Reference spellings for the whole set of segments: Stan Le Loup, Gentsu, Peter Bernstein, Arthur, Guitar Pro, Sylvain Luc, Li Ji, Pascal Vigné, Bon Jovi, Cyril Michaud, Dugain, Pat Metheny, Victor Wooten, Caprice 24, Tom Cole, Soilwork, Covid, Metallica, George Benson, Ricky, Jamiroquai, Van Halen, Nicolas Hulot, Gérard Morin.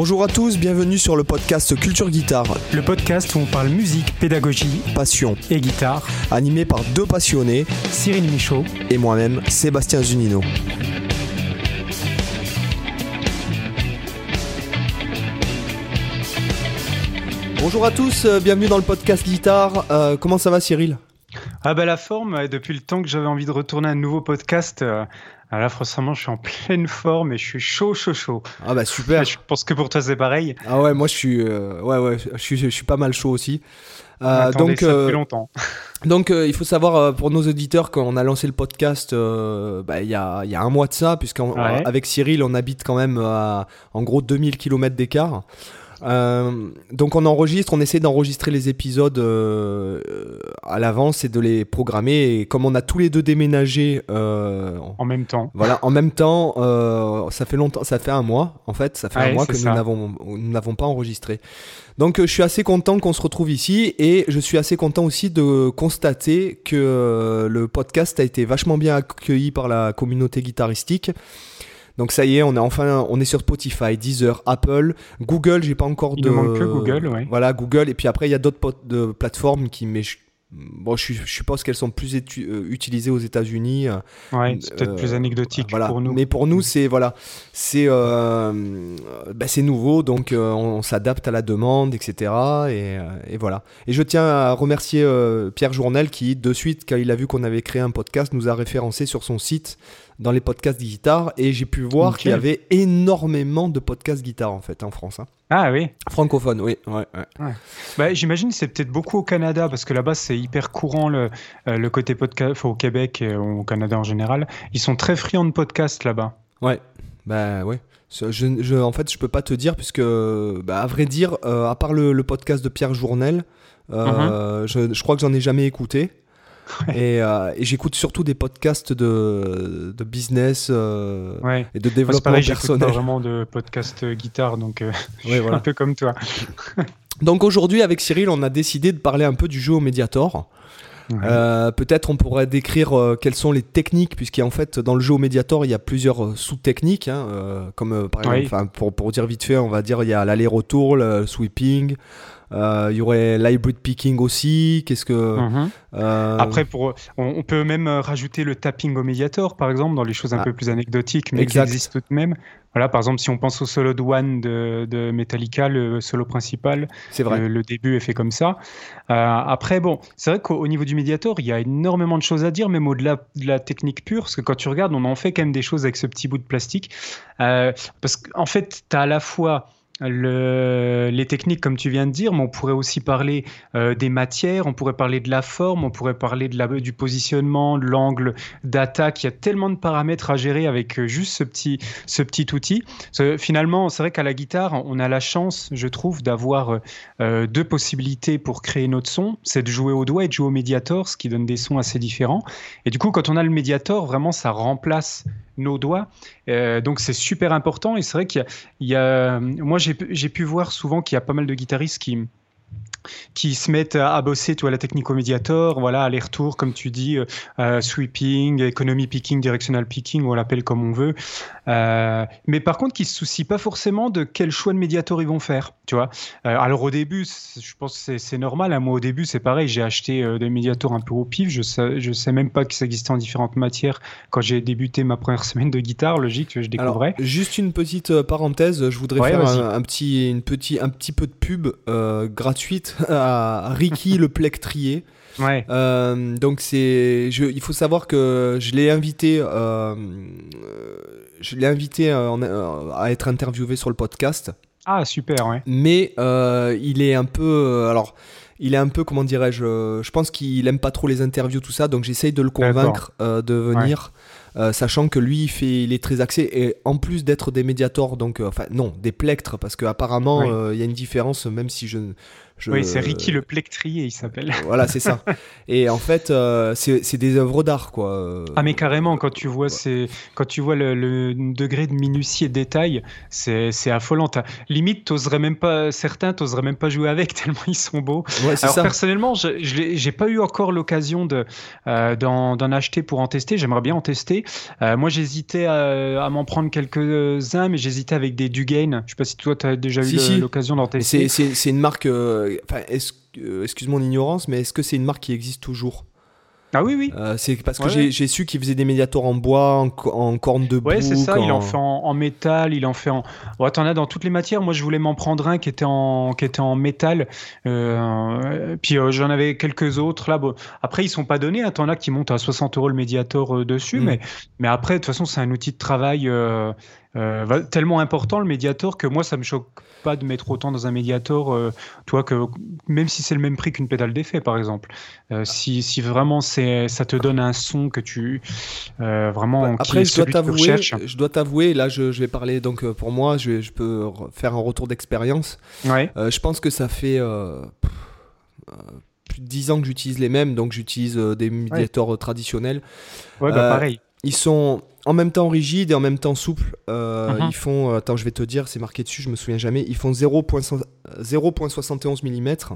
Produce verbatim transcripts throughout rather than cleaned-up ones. Bonjour à tous, bienvenue sur le podcast Culture Guitare. Le podcast où on parle musique, pédagogie, passion et guitare. Animé par deux passionnés, Cyril Michaud et moi-même, Sébastien Zunino. Bonjour à tous, euh, bienvenue dans le podcast Guitare. Euh, comment ça va Cyril ? Ah bah la forme, depuis le temps que j'avais envie de retourner à un nouveau podcast... Euh... Alors là, franchement, je suis en pleine forme et je suis chaud, chaud, chaud. Ah bah super. Je pense que pour toi, c'est pareil. Ah ouais, moi, je suis, euh, ouais, ouais, je suis, je suis pas mal chaud aussi. Euh, on donc, ça euh, depuis longtemps. Donc, euh, il faut savoir euh, pour nos auditeurs qu'on a lancé le podcast euh, bah, y a, y a un mois de ça, puisqu'en ouais. Avec Cyril, on habite quand même à, en gros deux mille kilomètres d'écart. Euh, donc on enregistre, on essaie d'enregistrer les épisodes euh, à l'avance et de les programmer. Et comme on a tous les deux déménagé euh, en même temps, voilà, en même temps, euh, ça fait longtemps, ça fait un mois en fait, ça fait ouais, un mois que ça. nous n'avons nous n'avons pas enregistré. Donc euh, je suis assez content qu'on se retrouve ici et je suis assez content aussi de constater que euh, le podcast a été vachement bien accueilli par la communauté guitaristique. Donc ça y est, on est enfin, on est sur Spotify, Deezer, Apple, Google. J'ai pas encore de. Il ne manque que Google, ouais. Voilà, Google. Et puis après, il y a d'autres pot- de plateformes qui, mais je, bon, je, je suppose qu'elles sont plus étu- utilisées aux États-Unis. Ouais, c'est euh, peut-être plus anecdotique voilà. pour nous. Mais pour nous, c'est voilà, c'est, euh, bah, c'est nouveau, donc euh, on, on s'adapte à la demande, et cetera. Et, et voilà. Et je tiens à remercier euh, Pierre Journal qui, de suite, quand il a vu qu'on avait créé un podcast, nous a référencé sur son site. Dans les podcasts guitare, et j'ai pu voir okay. qu'il y avait énormément de podcasts guitare en fait en France. Hein. Ah oui. Francophone, oui. Ouais, ouais. Ouais. Bah, j'imagine que c'est peut-être beaucoup au Canada, parce que là-bas c'est hyper courant le, le côté podcast au Québec et au Canada en général. Ils sont très friands de podcasts là-bas. Ouais, bah ouais. Je, je, en fait, je peux pas te dire, puisque bah, à vrai dire, euh, à part le, le podcast de Pierre Journel, euh, mm-hmm. je, je crois que j'en ai jamais écouté. Et, euh, et j'écoute surtout des podcasts de, de business euh, ouais. et de développement pareil, personnel. J'écoute pas vraiment de podcasts guitare, donc euh, je ouais, suis voilà. un peu comme toi. Donc aujourd'hui, avec Cyril, on a décidé de parler un peu du jeu au Mediator. Ouais. Euh, peut-être on pourrait décrire euh, quelles sont les techniques, puisqu'en fait, dans le jeu au Mediator, il y a plusieurs sous-techniques, hein, euh, comme euh, par exemple, ouais. pour, pour dire vite fait, on va dire il y a l'aller-retour, le sweeping... Il euh, y aurait l'hybrid picking aussi. Qu'est-ce que mm-hmm. euh... après pour on, on peut même rajouter le tapping au Mediator par exemple dans les choses un ah. peu plus anecdotiques mais exact. qui existent tout de même. Voilà par exemple si on pense au solo de One de, de Metallica le solo principal. C'est vrai. Le, le début est fait comme ça. Euh, après bon c'est vrai qu'au niveau du Mediator il y a énormément de choses à dire même au-delà de la technique pure parce que quand tu regardes on en fait quand même des choses avec ce petit bout de plastique euh, parce qu'en fait t'as à la fois Le, les techniques comme tu viens de dire mais on pourrait aussi parler euh, des matières on pourrait parler de la forme on pourrait parler de la, du positionnement, de l'angle d'attaque, il y a tellement de paramètres à gérer avec juste ce petit, ce petit outil ce, finalement c'est vrai qu'à la guitare on a la chance je trouve d'avoir euh, deux possibilités pour créer notre son, c'est de jouer au doigt et de jouer au Mediator, ce qui donne des sons assez différents et du coup quand on a le Mediator vraiment ça remplace nos doigts, euh, donc c'est super important et c'est vrai qu'il y a, il y a moi j'ai J'ai, j'ai pu voir souvent qu'il y a pas mal de guitaristes qui, qui se mettent à, à bosser tu vois, la technique au Mediator, voilà, aller-retour, comme tu dis, euh, sweeping, economy picking, directional picking, on l'appelle comme on veut. Euh, mais par contre, qui ne se soucient pas forcément de quel choix de Mediator ils vont faire. Tu vois euh, alors au début, je pense que c'est, c'est normal. Hein, moi, au début, c'est pareil. J'ai acheté euh, des Mediator un peu au pif. Je ne sais, je sais même pas que ça existait en différentes matières quand j'ai débuté ma première semaine de guitare. Logique, je découvrais. Alors, juste une petite parenthèse. Je voudrais ouais, faire un, un, petit, une petit, un petit peu de pub euh, gratuite à Ricky le plectrier. Ouais. Euh, donc c'est, je, il faut savoir que je l'ai invité, euh, je l'ai invité à, à être interviewé sur le podcast. Ah super, ouais. Mais euh, il est un peu, alors il est un peu, comment dirais-je, je pense qu'il aime pas trop les interviews tout ça, donc j'essaye de le convaincre euh, de venir. Ouais. Euh, sachant que lui il, fait, il est très axé et en plus d'être des médiators donc euh, enfin non des plectres parce que apparemment il oui. euh, y a une différence même si je Je... Oui, c'est Ricky le plectrier, il s'appelle. Voilà, c'est ça. Et en fait, euh, c'est, c'est des œuvres d'art, quoi. Ah, mais carrément, quand tu vois, ouais. c'est, quand tu vois le, le degré de minutie et de détail, c'est, c'est affolant. T'as, limite, t'oserais même pas, certains, t'oserais même pas jouer avec, tellement ils sont beaux. Ouais, c'est Alors, ça. personnellement, je, je j'ai pas eu encore l'occasion de, euh, d'en, d'en acheter pour en tester. J'aimerais bien en tester. Euh, moi, j'hésitais à, à m'en prendre quelques-uns, mais j'hésitais avec des Dugain. Je sais pas si toi, t'as déjà si, eu si. l'occasion d'en tester. C'est, c'est, c'est une marque... Euh... Enfin, est-ce, euh, excuse mon ignorance, mais est-ce que c'est une marque qui existe toujours ? Ah oui, oui. Euh, c'est parce que ouais, j'ai, ouais. j'ai su qu'ils faisaient des médiators en bois, en, en corne de bouc. Ouais, c'est ça. En... Il en fait en, en métal, il en fait en. Oh, t'en as dans toutes les matières. Moi, je voulais m'en prendre un qui était en, qui était en métal. Euh, puis euh, j'en avais quelques autres là. Bon, après, ils sont pas donnés. Hein. T'en as qui montent à soixante euros le médiator euh, dessus, mm. mais, mais après, de toute façon, c'est un outil de travail. Euh, Euh, tellement important le médiator que moi ça me choque pas de mettre autant dans un médiator euh, toi que même si c'est le même prix qu'une pédale d'effet par exemple euh, si si vraiment c'est ça te donne un son que tu euh, vraiment après je dois t'avouer je dois t'avouer là je je vais parler donc pour moi je je peux faire un retour d'expérience ouais. euh, je pense que ça fait euh, pff, euh, plus de dix ans que j'utilise les mêmes donc j'utilise euh, des médiators ouais. traditionnels ouais bah euh, pareil ils sont en même temps rigides et en même temps souples. Euh, uh-huh. Ils font, attends, je vais te dire, c'est marqué dessus, je me souviens jamais. Ils font zéro virgule soixante et onze millimètres.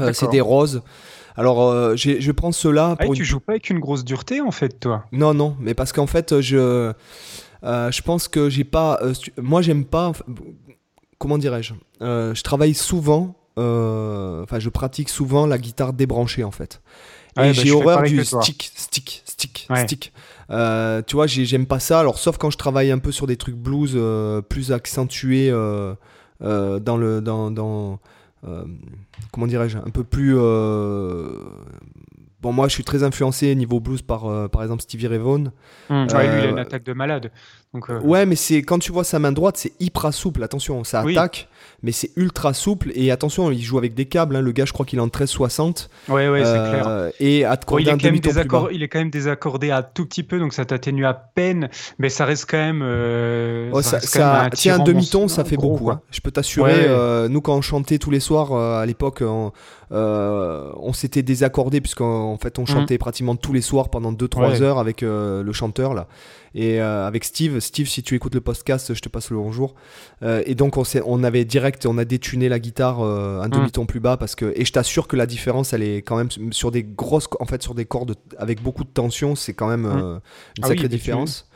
Euh, c'est des roses. Alors, euh, j'ai, je prends ceux-là. Pour ah, tu une... joues pas avec une grosse dureté en fait, toi ? Non, non, mais parce qu'en fait, je, euh, je pense que j'ai pas. Euh, moi, j'aime pas. Comment dirais-je ? euh, Je travaille souvent. Euh, enfin, je pratique souvent la guitare débranchée en fait. Et ouais, bah, j'ai horreur du stick, stick, stick, ouais. stick. Euh, tu vois, j'ai, j'aime pas ça. Alors, sauf quand je travaille un peu sur des trucs blues euh, plus accentués euh, euh, dans le, dans, dans euh, comment dirais-je, un peu plus. Euh... Bon, moi, je suis très influencé niveau blues par, euh, par exemple, Stevie Ray Vaughan. Mmh, ouais, euh, lui, il a une attaque de malade. Donc, euh... Ouais, mais c'est quand tu vois sa main droite, c'est hyper souple. Attention, ça attaque. Oui. Mais c'est ultra souple et attention, il joue avec des câbles. Hein. Le gars, je crois qu'il est en treize soixante. Ouais, ouais, euh, c'est clair. Et à te coordonner un demi-ton. Il est quand même désaccordé à tout petit peu, donc ça t'atténue à peine, mais ça reste quand même. Euh, oh, ça, ça, ça quand même un tiens, un demi-ton, bon... ça fait gros, beaucoup. Hein. Je peux t'assurer. Ouais. Euh, nous, quand on chantait tous les soirs euh, à l'époque, on, euh, on s'était désaccordé puisqu'en fait, on chantait mmh. pratiquement tous les soirs pendant deux trois ouais. heures avec euh, le chanteur là. Et euh, avec Steve, Steve, si tu écoutes le podcast, je te passe le bonjour. Euh, et donc on, s'est, on avait direct, on a détuné la guitare euh, un demi-ton mmh. plus bas parce que. Et je t'assure que la différence, elle est quand même sur des grosses, en fait, sur des cordes avec beaucoup de tension, c'est quand même euh, une ah sacrée oui, différence.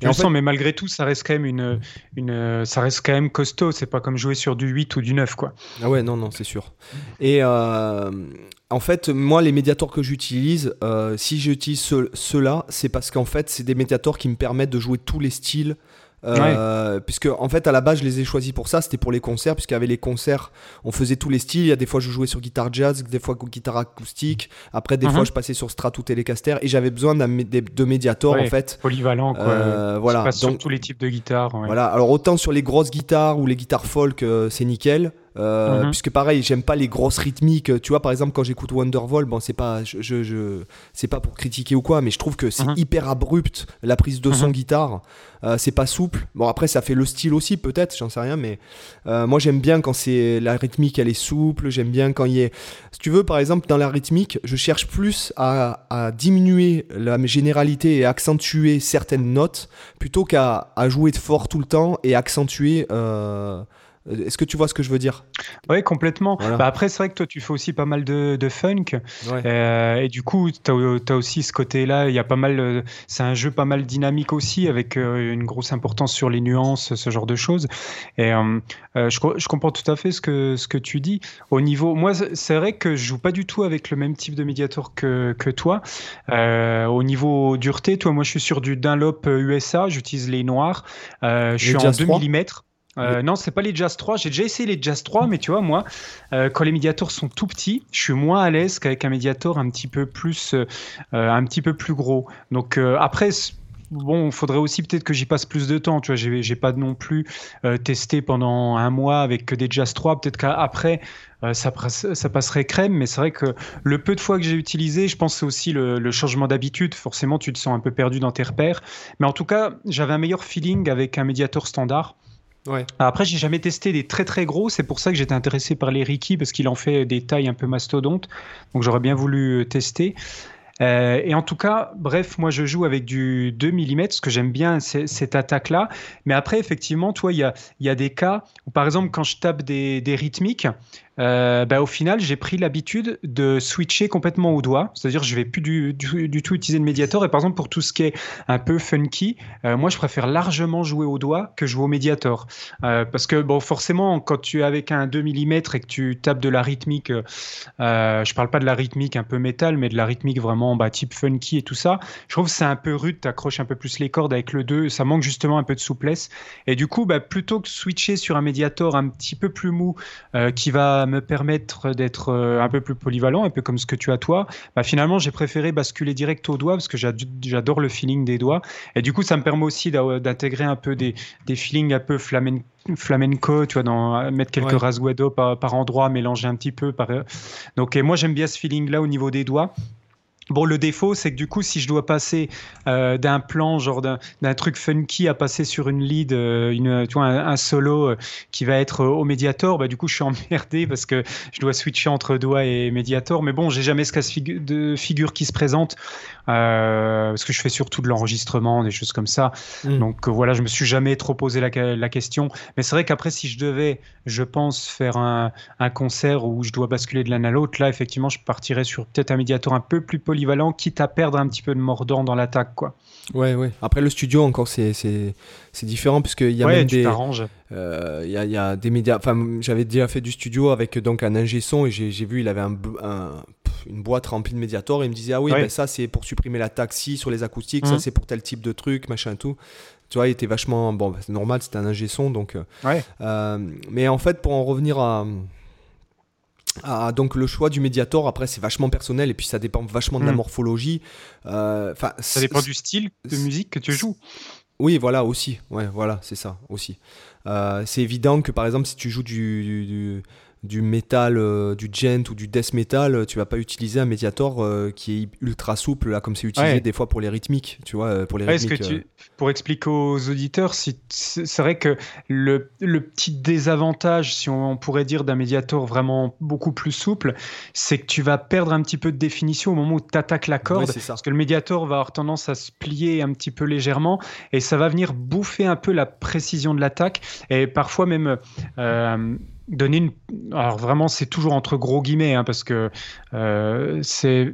Je le sens, mais malgré tout, ça reste quand même une, une, ça reste quand même costaud. C'est pas comme jouer sur du huit ou du neuf, quoi. Ah ouais, non, non, c'est sûr. Et euh, en fait, moi, les médiators que j'utilise, euh, si j'utilise ce, ceux-là, c'est parce qu'en fait, c'est des médiators qui me permettent de jouer tous les styles. Euh, ouais. Puisque en fait à la base je les ai choisis pour ça, c'était pour les concerts, puisqu'il y avait les concerts, on faisait tous les styles. Il y a des fois je jouais sur guitare jazz, des fois guitare acoustique, après des uh-huh. fois je passais sur Strat ou Telecaster et j'avais besoin d'un, de, de médiator ouais, en fait polyvalent quoi, euh, voilà. Donc, sur tous les types de guitares ouais. Voilà, alors autant sur les grosses guitares ou les guitares folk euh, c'est nickel. Euh, mm-hmm. Puisque pareil, j'aime pas les grosses rythmiques. Tu vois, par exemple, quand j'écoute Wonderwall, bon, c'est pas, je, je, je, c'est pas pour critiquer ou quoi, mais je trouve que c'est mm-hmm. hyper abrupt la prise de son mm-hmm. guitare. Euh, c'est pas souple. Bon, après, ça fait le style aussi, peut-être, j'en sais rien, mais euh, moi j'aime bien quand c'est la rythmique, elle est souple. J'aime bien quand il y est. Si tu veux, par exemple, dans la rythmique, je cherche plus à, à diminuer la généralité et accentuer certaines notes plutôt qu'à à jouer fort tout le temps et accentuer. Euh, Est-ce que tu vois ce que je veux dire ? Oui, complètement. Voilà. Bah après, c'est vrai que toi, tu fais aussi pas mal de, de funk. Ouais. Euh, et du coup, tu as aussi ce côté-là. Il y a pas mal, c'est un jeu pas mal dynamique aussi, avec euh, une grosse importance sur les nuances, ce genre de choses. Et euh, euh, je, je comprends tout à fait ce que, ce que tu dis. Au niveau, moi, c'est vrai que je joue pas du tout avec le même type de médiator que, que toi. Euh, au niveau dureté, toi, moi, je suis sur du Dunlop U S A. J'utilise les noirs. Euh, je suis en deux millimètres. Euh, non, c'est pas les Jazz trois. J'ai déjà essayé les Jazz trois, mais tu vois, moi, euh, quand les médiators sont tout petits, je suis moins à l'aise qu'avec un médiator un petit peu plus, euh, un petit peu plus gros. Donc euh, après. Bon, il faudrait aussi peut-être que j'y passe plus de temps. Tu vois, j'ai, j'ai pas non plus euh, testé pendant un mois avec que des Jazz trois. Peut-être qu'après, euh, ça, ça passerait crème. Mais c'est vrai que le peu de fois que j'ai utilisé, je pense que c'est aussi le, le changement d'habitude. Forcément, tu te sens un peu perdu dans tes repères. Mais en tout cas, j'avais un meilleur feeling avec un médiator standard. Ouais. Après, j'ai jamais testé des très très gros. C'est pour ça que j'étais intéressé par les Ricky, parce qu'il en fait des tailles un peu mastodontes. Donc j'aurais bien voulu tester. Euh, et en tout cas, bref, moi je joue avec du deux millimètres, parce que j'aime bien c- cette attaque-là. Mais après, effectivement, tu vois, il y a, y a des cas où, par exemple, quand je tape des, des rythmiques, euh, bah, au final, j'ai pris l'habitude de switcher complètement au doigt. C'est-à-dire, je ne vais plus du, du, du tout utiliser le médiator. Et par exemple, pour tout ce qui est un peu funky, euh, moi je préfère largement jouer au doigt que jouer au médiator. Euh, parce que, bon, forcément, quand tu es avec un deux millimètres et que tu tapes de la rythmique, euh, je ne parle pas de la rythmique un peu métal, mais de la rythmique vraiment. Bah, type funky et tout ça, je trouve que c'est un peu rude, t'accroches un peu plus les cordes avec le deux, ça manque justement un peu de souplesse, et du coup bah, plutôt que switcher sur un médiator un petit peu plus mou euh, qui va me permettre d'être euh, un peu plus polyvalent, un peu comme ce que tu as toi, bah, finalement j'ai préféré basculer direct aux doigts parce que j'ad- j'adore le feeling des doigts, et du coup ça me permet aussi d'a- d'intégrer un peu des, des feelings un peu flamen- flamenco, tu vois, dans, mettre quelques ouais. rasguados par, par endroit, mélanger un petit peu par... donc et moi j'aime bien ce feeling là au niveau des doigts. Bon, le défaut, c'est que du coup, si je dois passer euh, d'un plan, genre d'un, d'un truc funky à passer sur une lead, euh, une, tu vois, un, un solo euh, qui va être euh, au médiator, bah, du coup, je suis emmerdé parce que je dois switcher entre doigts et médiator. Mais bon, j'ai jamais ce cas de figure qui se présente euh, parce que je fais surtout de l'enregistrement, des choses comme ça. Mmh. Donc euh, voilà, je me suis jamais trop posé la, la question. Mais c'est vrai qu'après, si je devais, je pense, faire un, un concert où je dois basculer de l'un à l'autre, là, effectivement, je partirais sur peut-être un médiator un peu plus polyvalent, quitte à perdre un petit peu de mordant dans l'attaque, quoi. Ouais, ouais. Après le studio encore, c'est c'est c'est différent parce qu'il y a ouais, même des. Tu t'arranges. Il euh, y a il y a des médias. Enfin, j'avais déjà fait du studio avec donc un ingé son et j'ai j'ai vu il avait un, un une boîte remplie de médiators et il me disait ah oui, ouais. ben ça c'est pour supprimer l'attaque si sur les acoustiques, mmh. ça c'est pour tel type de truc, machin tout. Tu vois, il était vachement bon. Ben, c'est normal, c'était un ingé son donc. Ouais. Euh, mais en fait, pour en revenir à Ah, donc le choix du médiator, après c'est vachement personnel et puis ça dépend vachement de mmh. la morphologie. Euh, ça dépend c- du style de musique que tu joues. Oui, voilà aussi. Ouais, voilà, c'est ça aussi. Euh, c'est évident que par exemple si tu joues du, du, du métal, euh, du gent ou du death metal, tu vas pas utiliser un médiator euh, qui est ultra souple là, comme c'est utilisé ouais. des fois pour les rythmiques. Tu vois, pour les ouais, rythmiques. Est-ce que euh... tu... Pour expliquer aux auditeurs, si t- c'est vrai que le, le petit désavantage, si on, on pourrait dire, d'un médiator vraiment beaucoup plus souple, c'est que tu vas perdre un petit peu de définition au moment où tu attaques la corde, ouais, parce que le médiator va avoir tendance à se plier un petit peu légèrement et ça va venir bouffer un peu la précision de l'attaque et parfois même... Euh, donner une... Alors vraiment, c'est toujours entre gros guillemets, hein, parce que euh, c'est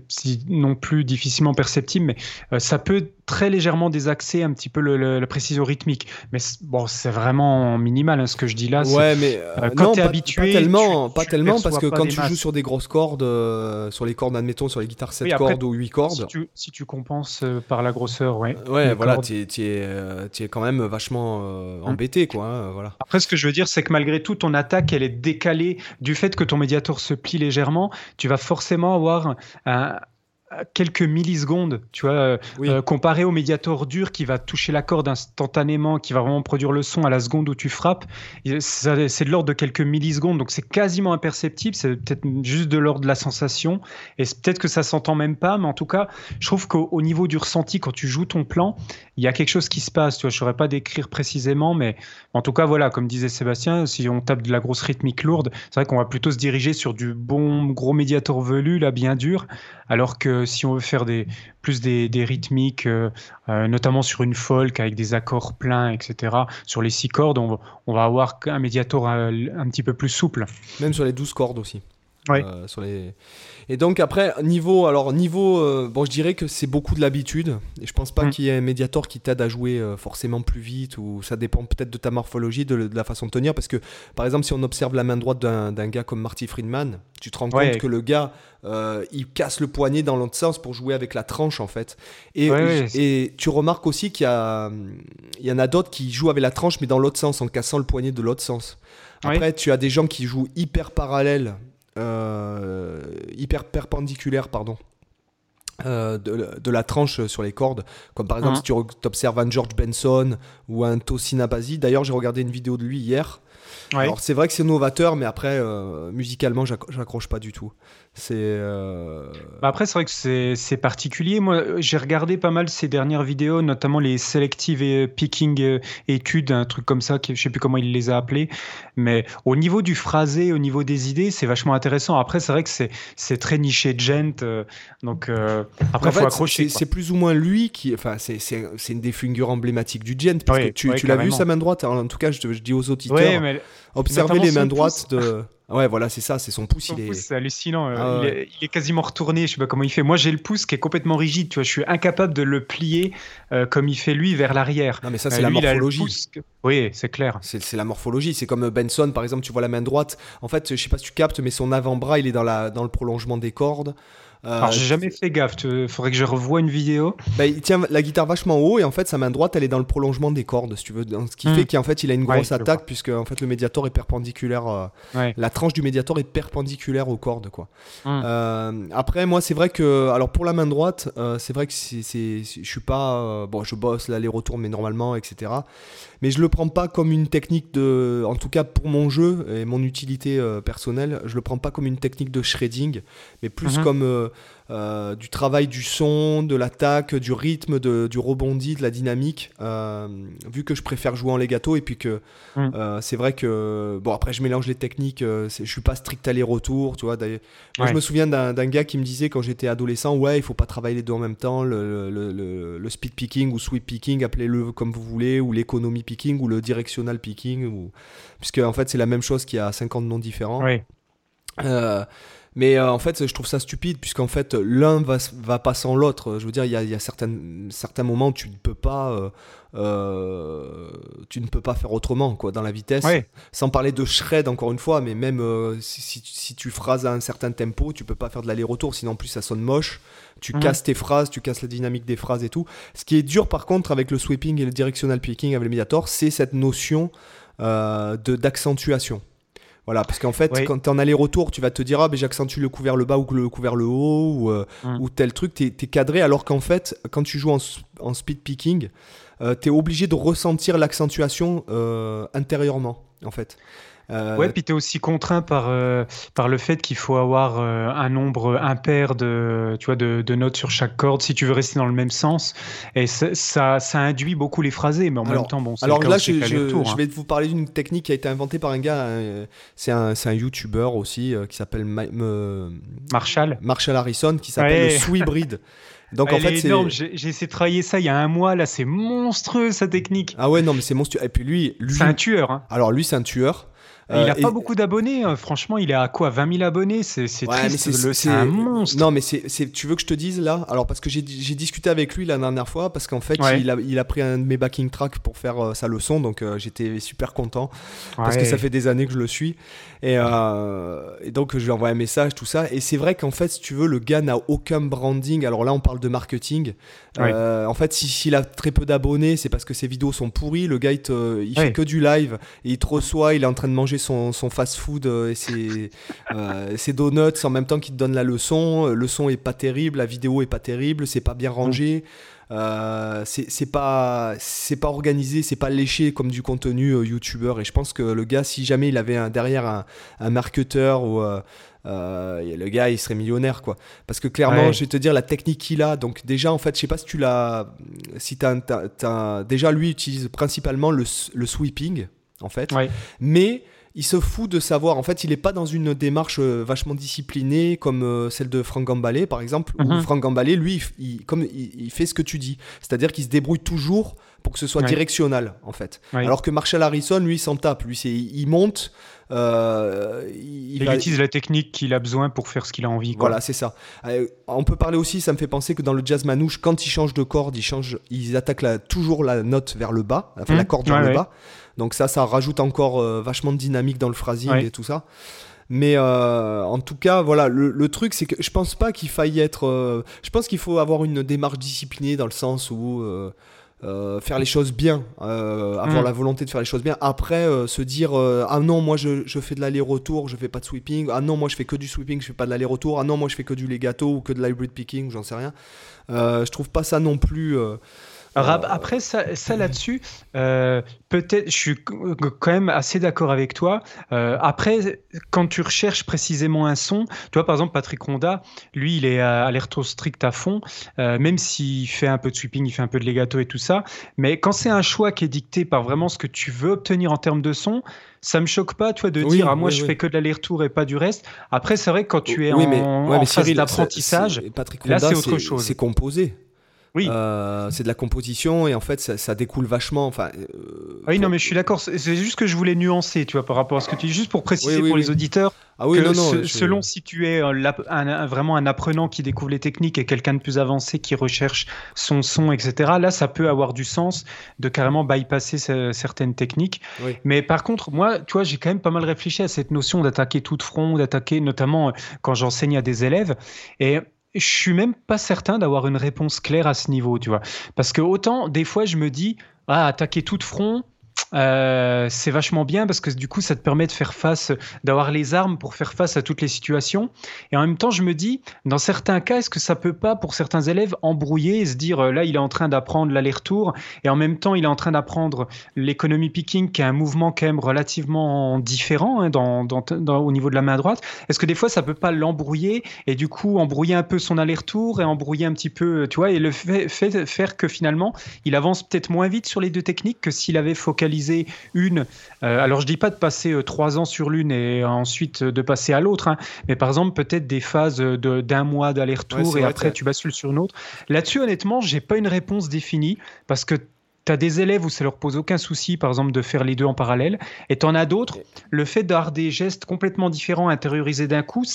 non plus difficilement perceptible, mais euh, ça peut très légèrement désaxer un petit peu le, le, la précision rythmique. Mais c'est, bon, c'est vraiment minimal hein, ce que je dis là. Ouais, c'est... mais euh, euh, quand non, t'es pas, habitué, pas tellement, tu, pas tu tellement, parce que quand tu masses. joues sur des grosses cordes, euh, sur les cordes, admettons, sur les guitares sept oui, après, cordes ou huit cordes, si tu, si tu compenses euh, par la grosseur, ouais. Ouais, voilà, t'es, t'es, euh, t'es quand même vachement euh, embêté, hum. quoi. Hein, voilà. Après, ce que je veux dire, c'est que malgré tout, ton attaque, elle est décalée du fait que ton médiator se plie légèrement, tu vas forcément avoir un, un, quelques millisecondes, tu vois, oui. euh, comparé au médiator dur qui va toucher la corde instantanément, qui va vraiment produire le son à la seconde où tu frappes, ça, c'est de l'ordre de quelques millisecondes, donc c'est quasiment imperceptible, c'est peut-être juste de l'ordre de la sensation, et peut-être que ça s'entend même pas, mais en tout cas, je trouve qu'au au niveau du ressenti, quand tu joues ton plan, il y a quelque chose qui se passe, tu vois, je ne saurais pas décrire précisément, mais en tout cas, voilà, comme disait Sébastien, si on tape de la grosse rythmique lourde, c'est vrai qu'on va plutôt se diriger sur du bon gros médiator velu, là, bien dur, alors que si on veut faire des, plus des, des rythmiques, euh, euh, notamment sur une folk avec des accords pleins, et cetera, sur les six cordes, on, on va avoir un médiator un, un petit peu plus souple. Même sur les douze cordes aussi. Ouais. Euh, sur les... Et donc après niveau, alors niveau, euh, bon je dirais que c'est beaucoup de l'habitude. Et je pense pas mmh. qu'il y ait un médiator qui t'aide à jouer euh, forcément plus vite ou ça dépend peut-être de ta morphologie, de, de la façon de tenir. Parce que par exemple si on observe la main droite d'un, d'un gars comme Marty Friedman, tu te rends ouais. compte que le gars euh, il casse le poignet dans l'autre sens pour jouer avec la tranche en fait. Et, ouais, et tu remarques aussi qu'il y a, il y en a d'autres qui jouent avec la tranche mais dans l'autre sens en cassant le poignet de l'autre sens. Après ouais. tu as des gens qui jouent hyper parallèle. Euh, hyper perpendiculaire pardon euh, de, de la tranche sur les cordes comme par exemple mmh. si tu re- observes un George Benson ou un Tosin Abasi, d'ailleurs j'ai regardé une vidéo de lui hier Ouais. Alors c'est vrai que c'est novateur, mais après euh, musicalement j'ac- j'accroche pas du tout. C'est euh... bah après c'est vrai que c'est, c'est particulier. Moi j'ai regardé pas mal ces dernières vidéos, notamment les selective et picking études, un truc comme ça, qui, je sais plus comment il les a appelés, mais au niveau du phrasé, au niveau des idées, c'est vachement intéressant. Après c'est vrai que c'est, c'est très niché gent, euh, donc euh, après en faut fait, accrocher. C'est, c'est plus ou moins lui qui, enfin c'est, c'est, c'est une des figures emblématiques du gent, parce ouais, que tu, ouais, tu l'as vu sa main droite. Alors, en tout cas je, te, je dis aux auditeurs. Ouais, mais... Observer les mains droites de... Ouais, voilà, c'est ça, c'est son pouce. Son il pouce, est... c'est hallucinant. Ah, il, est, il est quasiment retourné, je sais pas comment il fait. Moi, j'ai le pouce qui est complètement rigide, tu vois. Je suis incapable de le plier euh, comme il fait lui vers l'arrière. Non, mais ça, c'est euh, la lui, morphologie. Que... Oui, c'est clair. C'est, c'est la morphologie. C'est comme Benson, par exemple, tu vois la main droite. En fait, je sais pas si tu captes, mais son avant-bras, il est dans, la, dans le prolongement des cordes. Euh, Alors, j'ai jamais fait gaffe. Il faudrait que je revoie une vidéo. Bah, il tient la guitare vachement haut et en fait, sa main droite, elle est dans le prolongement des cordes, si tu veux. Ce qui mmh. fait qu'en fait, il a une grosse ouais, attaque puisque en fait, le médiator est perpendiculaire. Euh, ouais. La tranche du médiator est perpendiculaire aux cordes, quoi. Mmh. Euh, après, moi, c'est vrai que, alors pour la main droite, euh, c'est vrai que c'est, c'est, je suis pas, euh, bon, je bosse l'aller-retour, mais normalement, et cetera. Mais je le prends pas comme une technique de, en tout cas pour mon jeu et mon utilité euh, personnelle, je le prends pas comme une technique de shredding, mais plus mmh. comme euh, Euh, du travail du son, de l'attaque, du rythme, de, du rebondi, de la dynamique, euh, vu que je préfère jouer en legato et puis que mm. euh, c'est vrai que bon après je mélange les techniques, euh, c'est, je suis pas strict aller-retour, tu vois. D'ailleurs, moi ouais. je me souviens d'un, d'un gars qui me disait quand j'étais adolescent, ouais il faut pas travailler les deux en même temps, le, le, le, le speed picking ou sweep picking, appelez-le comme vous voulez, ou l'économie picking ou le directional picking, ou... puisque en fait c'est la même chose qui a cinquante noms différents. Ouais. Euh, Mais euh, en fait, je trouve ça stupide, puisqu'en fait, l'un va, va pas sans l'autre. Je veux dire, il y a, y a certains moments où tu ne peux pas, euh, euh, tu ne peux pas faire autrement, quoi, dans la vitesse. Ouais. Sans parler de shred, encore une fois, mais même euh, si, si, si tu phrases à un certain tempo, tu peux pas faire de l'aller-retour, sinon en plus ça sonne moche. Tu mmh. casses tes phrases, tu casses la dynamique des phrases et tout. Ce qui est dur, par contre, avec le sweeping et le directional picking avec le médiator, c'est cette notion euh, de, d'accentuation. Voilà, parce qu'en fait, oui. quand t'es en aller-retour, tu vas te dire « Ah, mais j'accentue le coup vers le bas ou le coup vers le haut » ou, euh, mm. ou tel truc, t'es, t'es cadré. Alors qu'en fait, quand tu joues en, en speed picking, euh, t'es obligé de ressentir l'accentuation euh, intérieurement, en fait. Euh... Ouais, puis t'es aussi contraint par, euh, par le fait qu'il faut avoir euh, un nombre impair de, tu vois, de, de notes sur chaque corde si tu veux rester dans le même sens. Et ça, ça induit beaucoup les phrasés, mais en alors, même temps, bon, c'est alors là, je, je, retour, je hein. vais vous parler d'une technique qui a été inventée par un gars, euh, c'est un, c'est un YouTuber aussi euh, qui s'appelle Ma- me... Marshall. Marshall Harrison, qui s'appelle ouais. le Sweebreed. Donc Elle en fait, c'est énorme. J'ai, j'ai essayé de travailler ça il y a un mois. Là, c'est monstrueux sa technique. Ah ouais, non, mais c'est monstrueux. Et puis lui, lui... c'est un tueur. Hein. Alors lui, c'est un tueur. Il n'a euh, pas et... beaucoup d'abonnés, hein. Franchement, il est à quoi vingt mille abonnés, c'est, c'est ouais, triste, c'est, le... c'est... c'est un monstre. Non mais c'est, c'est... tu veux que je te dise là, alors parce que j'ai, j'ai discuté avec lui la dernière fois, parce qu'en fait ouais. il, a, il a pris un de mes backing tracks pour faire euh, sa leçon, donc euh, j'étais super content, ouais. parce que ça fait des années que je le suis, et, euh, et donc je lui ai envoyé un message, tout ça, et c'est vrai qu'en fait si tu veux, le gars n'a aucun branding, alors là on parle de marketing, ouais. euh, en fait si, s'il a très peu d'abonnés, c'est parce que ses vidéos sont pourries, le gars il, te, il ouais. fait que du live, et il te reçoit, il est en train de manger Son, son fast-food et ses, euh, ses donuts en même temps qu'il te donne la leçon. Le son est pas terrible, la vidéo est pas terrible, c'est pas bien rangé, euh, c'est, c'est pas c'est pas organisé, c'est pas léché comme du contenu euh, youtubeur. Et je pense que le gars, si jamais il avait un, derrière un, un marketeur ou euh, euh, le gars, il serait millionnaire, quoi. Parce que clairement, ouais. je vais te dire la technique qu'il a. Donc déjà, en fait, je sais pas si tu l'as, si t'as, t'as, t'as, déjà lui utilise principalement le, le sweeping en fait, ouais. mais il se fout de savoir. En fait, il n'est pas dans une démarche vachement disciplinée comme celle de Frank Gambale, par exemple. Mm-hmm. Où Frank Gambale, lui, il, comme, il, il fait ce que tu dis. C'est-à-dire qu'il se débrouille toujours pour que ce soit ouais. directionnel, en fait. Ouais. Alors que Marshall Harrison, lui, il s'en tape. Lui, c'est, il monte... Euh, il, il va... utilise la technique qu'il a besoin pour faire ce qu'il a envie, quoi. Voilà, c'est ça. Euh, on peut parler aussi, ça me fait penser que dans le jazz manouche, quand ils changent de corde, ils, changent, ils attaquent la, toujours la note vers le bas, enfin, mmh. la corde vers ouais, le ouais. bas. Donc ça, ça rajoute encore euh, vachement de dynamique dans le phrasing ouais. et tout ça. Mais euh, en tout cas, voilà, le, le truc, c'est que je pense pas qu'il faille être. Euh, je pense qu'il faut avoir une démarche disciplinée dans le sens où. Euh, Euh, faire les choses bien, euh, avoir mmh. la volonté de faire les choses bien, après euh, se dire euh, ah non moi je, je fais de l'aller-retour, je fais pas de sweeping, ah non moi je fais que du sweeping, je fais pas de l'aller-retour, ah non moi je fais que du legato ou que de l'hybrid picking, j'en sais rien. Euh, je trouve pas ça non plus euh, Alors après, ça, ça là-dessus, euh, peut-être, je suis quand même assez d'accord avec toi. Euh, après, quand tu recherches précisément un son, tu vois, par exemple, Patrick Ronda, lui, il est à, à l'électro strict à fond, euh, même s'il fait un peu de sweeping, il fait un peu de legato et tout ça. Mais quand c'est un choix qui est dicté par vraiment ce que tu veux obtenir en termes de son, ça me choque pas, toi, de oui, dire, ah, moi, oui, je oui. fais que de l'aller-retour et pas du reste. Après, c'est vrai que quand tu es oui, en, mais, en ouais, mais phase Cyril, d'apprentissage, c'est, c'est, Patrick Ronda, là, c'est autre c'est, chose. C'est composé. Oui. Euh, c'est de la composition et en fait ça, ça découle vachement. Enfin, euh, oui, non, mais je suis d'accord. C'est juste que je voulais nuancer, tu vois, par rapport à ce que tu dis, juste pour préciser oui, oui, pour oui. les auditeurs ah, oui, que non, non, ce, je... selon si tu es un, un, vraiment un apprenant qui découvre les techniques et quelqu'un de plus avancé qui recherche son son, et cetera. Là, ça peut avoir du sens de carrément bypasser ce, certaines techniques. Oui. Mais par contre, moi, tu vois, j'ai quand même pas mal réfléchi à cette notion d'attaquer tout de front, d'attaquer notamment quand j'enseigne à des élèves et je suis même pas certain d'avoir une réponse claire à ce niveau, tu vois. Parce que autant, des fois, je me dis, ah, attaquer tout de front, euh, c'est vachement bien parce que du coup, ça te permet de faire face, d'avoir les armes pour faire face à toutes les situations. Et en même temps, je me dis, dans certains cas, est-ce que ça peut pas, pour certains élèves, embrouiller et se dire, là, il est en train d'apprendre l'aller-retour et en même temps, il est en train d'apprendre l'économy picking, qui est un mouvement quand même relativement différent hein, dans, dans, dans, au niveau de la main droite. Est-ce que des fois, ça peut pas l'embrouiller et du coup, embrouiller un peu son aller-retour et embrouiller un petit peu, tu vois, et le fait, fait faire que finalement, il avance peut-être moins vite sur les deux techniques que s'il avait focalisé une, euh, alors je dis pas de passer euh, trois ans sur l'une et ensuite euh, de passer à l'autre, hein, mais par exemple peut-être des phases de, d'un mois d'aller-retour ouais, et vrai, après t'as... tu bascules sur une autre. Là-dessus honnêtement j'ai pas une réponse définie parce que t'as des élèves où ça leur pose aucun souci par exemple de faire les deux en parallèle et t'en as d'autres, le fait d'avoir des gestes complètement différents intériorisés d'un coup,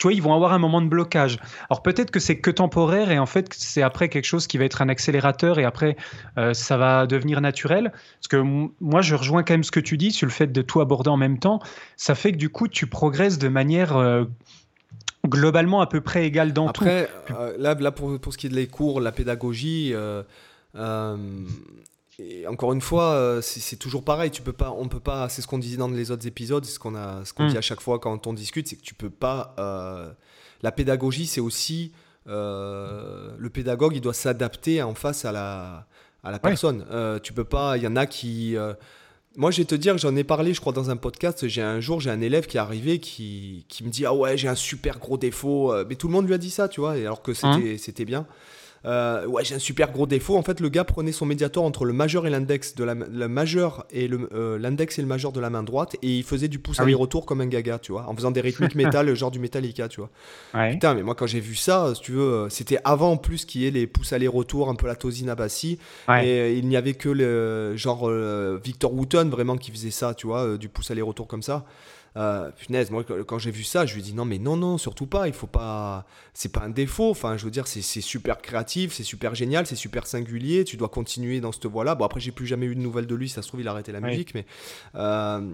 tu vois, ils vont avoir un moment de blocage. Alors peut-être que c'est que temporaire et en fait c'est après quelque chose qui va être un accélérateur et après euh, ça va devenir naturel. Parce que m- moi je rejoins quand même ce que tu dis sur le fait de tout aborder en même temps. Ça fait que du coup tu progresses de manière euh, globalement à peu près égale dans après, tout. Après euh, là, là pour, pour ce qui est des cours, la pédagogie, euh, euh, et encore une fois euh, c'est, c'est toujours pareil. Tu peux pas, on peut pas. C'est ce qu'on disait dans les autres épisodes, c'est ce qu'on a, ce qu'on mmh. dit à chaque fois quand on discute, c'est que tu peux pas. Euh, la pédagogie, c'est aussi euh, le pédagogue, il doit s'adapter en face à la à la ouais. personne. Euh, tu peux pas. Il y en a qui. Euh, moi, je vais te dire, j'en ai parlé, je crois, dans un podcast. J'ai un jour, j'ai un élève qui est arrivé qui qui me dit ah ouais, j'ai un super gros défaut, mais tout le monde lui a dit ça, tu vois, alors que c'était mmh. c'était bien. Euh, ouais, j'ai un super gros défaut. En fait, le gars prenait son médiator entre le majeur et l'index de la, la majeur et le euh, l'index et le majeur de la main droite, et il faisait du pouce ah oui. aller-retour comme un gaga, tu vois, en faisant des rythmiques métal genre du Metallica, tu vois. Ouais. Putain, mais moi quand j'ai vu ça, si tu veux, c'était avant en plus qu'il y ait les pouces aller-retour, un peu la Tosin Abasi, ouais. et il n'y avait que le genre euh, Victor Wooten vraiment qui faisait ça, tu vois, euh, du pouce aller-retour comme ça. Euh, punaise, moi quand j'ai vu ça, je lui ai dit non mais non non surtout pas, il faut pas, c'est pas un défaut. Enfin, je veux dire, c'est, c'est super créatif, c'est super génial, c'est super singulier. Tu dois continuer dans cette voie-là. Bon après, j'ai plus jamais eu de nouvelles de lui. Si ça se trouve, il a arrêté la oui. musique. Mais euh,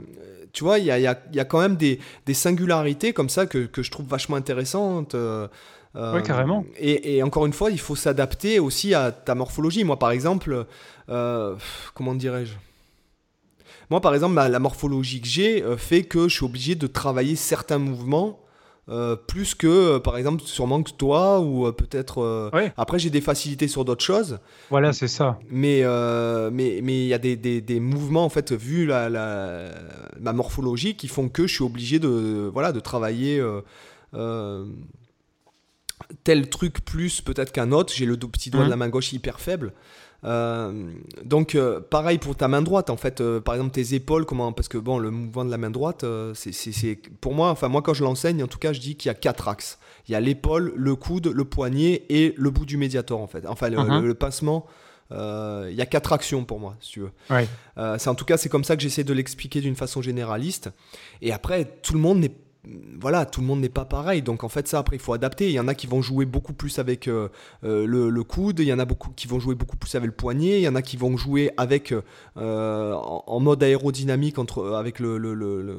tu vois, il y a il y a il y a quand même des des singularités comme ça que que je trouve vachement intéressantes. Euh, oui carrément. Et, et encore une fois, il faut s'adapter aussi à ta morphologie. Moi par exemple, euh, comment dirais-je? Moi, par exemple, la morphologie que j'ai fait que je suis obligé de travailler certains mouvements euh, plus que, par exemple, sûrement que toi ou peut-être... Euh... Ouais. Après, j'ai des facilités sur d'autres choses. Voilà, c'est ça. Mais euh, mais mais il y a des, des, des mouvements, en fait, vu la, la, ma morphologie, qui font que je suis obligé de, voilà, de travailler... Euh, euh... tel truc plus peut-être qu'un autre, j'ai le petit doigt mmh. de la main gauche hyper faible euh, donc euh, pareil pour ta main droite en fait, euh, par exemple tes épaules comment, parce que bon le mouvement de la main droite euh, c'est, c'est, c'est pour moi, enfin moi quand je l'enseigne en tout cas je dis qu'il y a quatre axes, il y a l'épaule, le coude, le poignet et le bout du médiator en fait, enfin le, mmh. le, le pincement. Il euh, y a quatre actions pour moi, si tu veux. Ouais. Euh, c'est, en tout cas c'est comme ça que j'essaie de l'expliquer d'une façon généraliste, et après tout le monde n'est voilà, tout le monde n'est pas pareil, donc en fait ça après il faut adapter, il y en a qui vont jouer beaucoup plus avec euh, le, le coude, il y en a beaucoup qui vont jouer beaucoup plus avec le poignet, il y en a qui vont jouer avec euh, en, en mode aérodynamique entre, avec le, le, le, le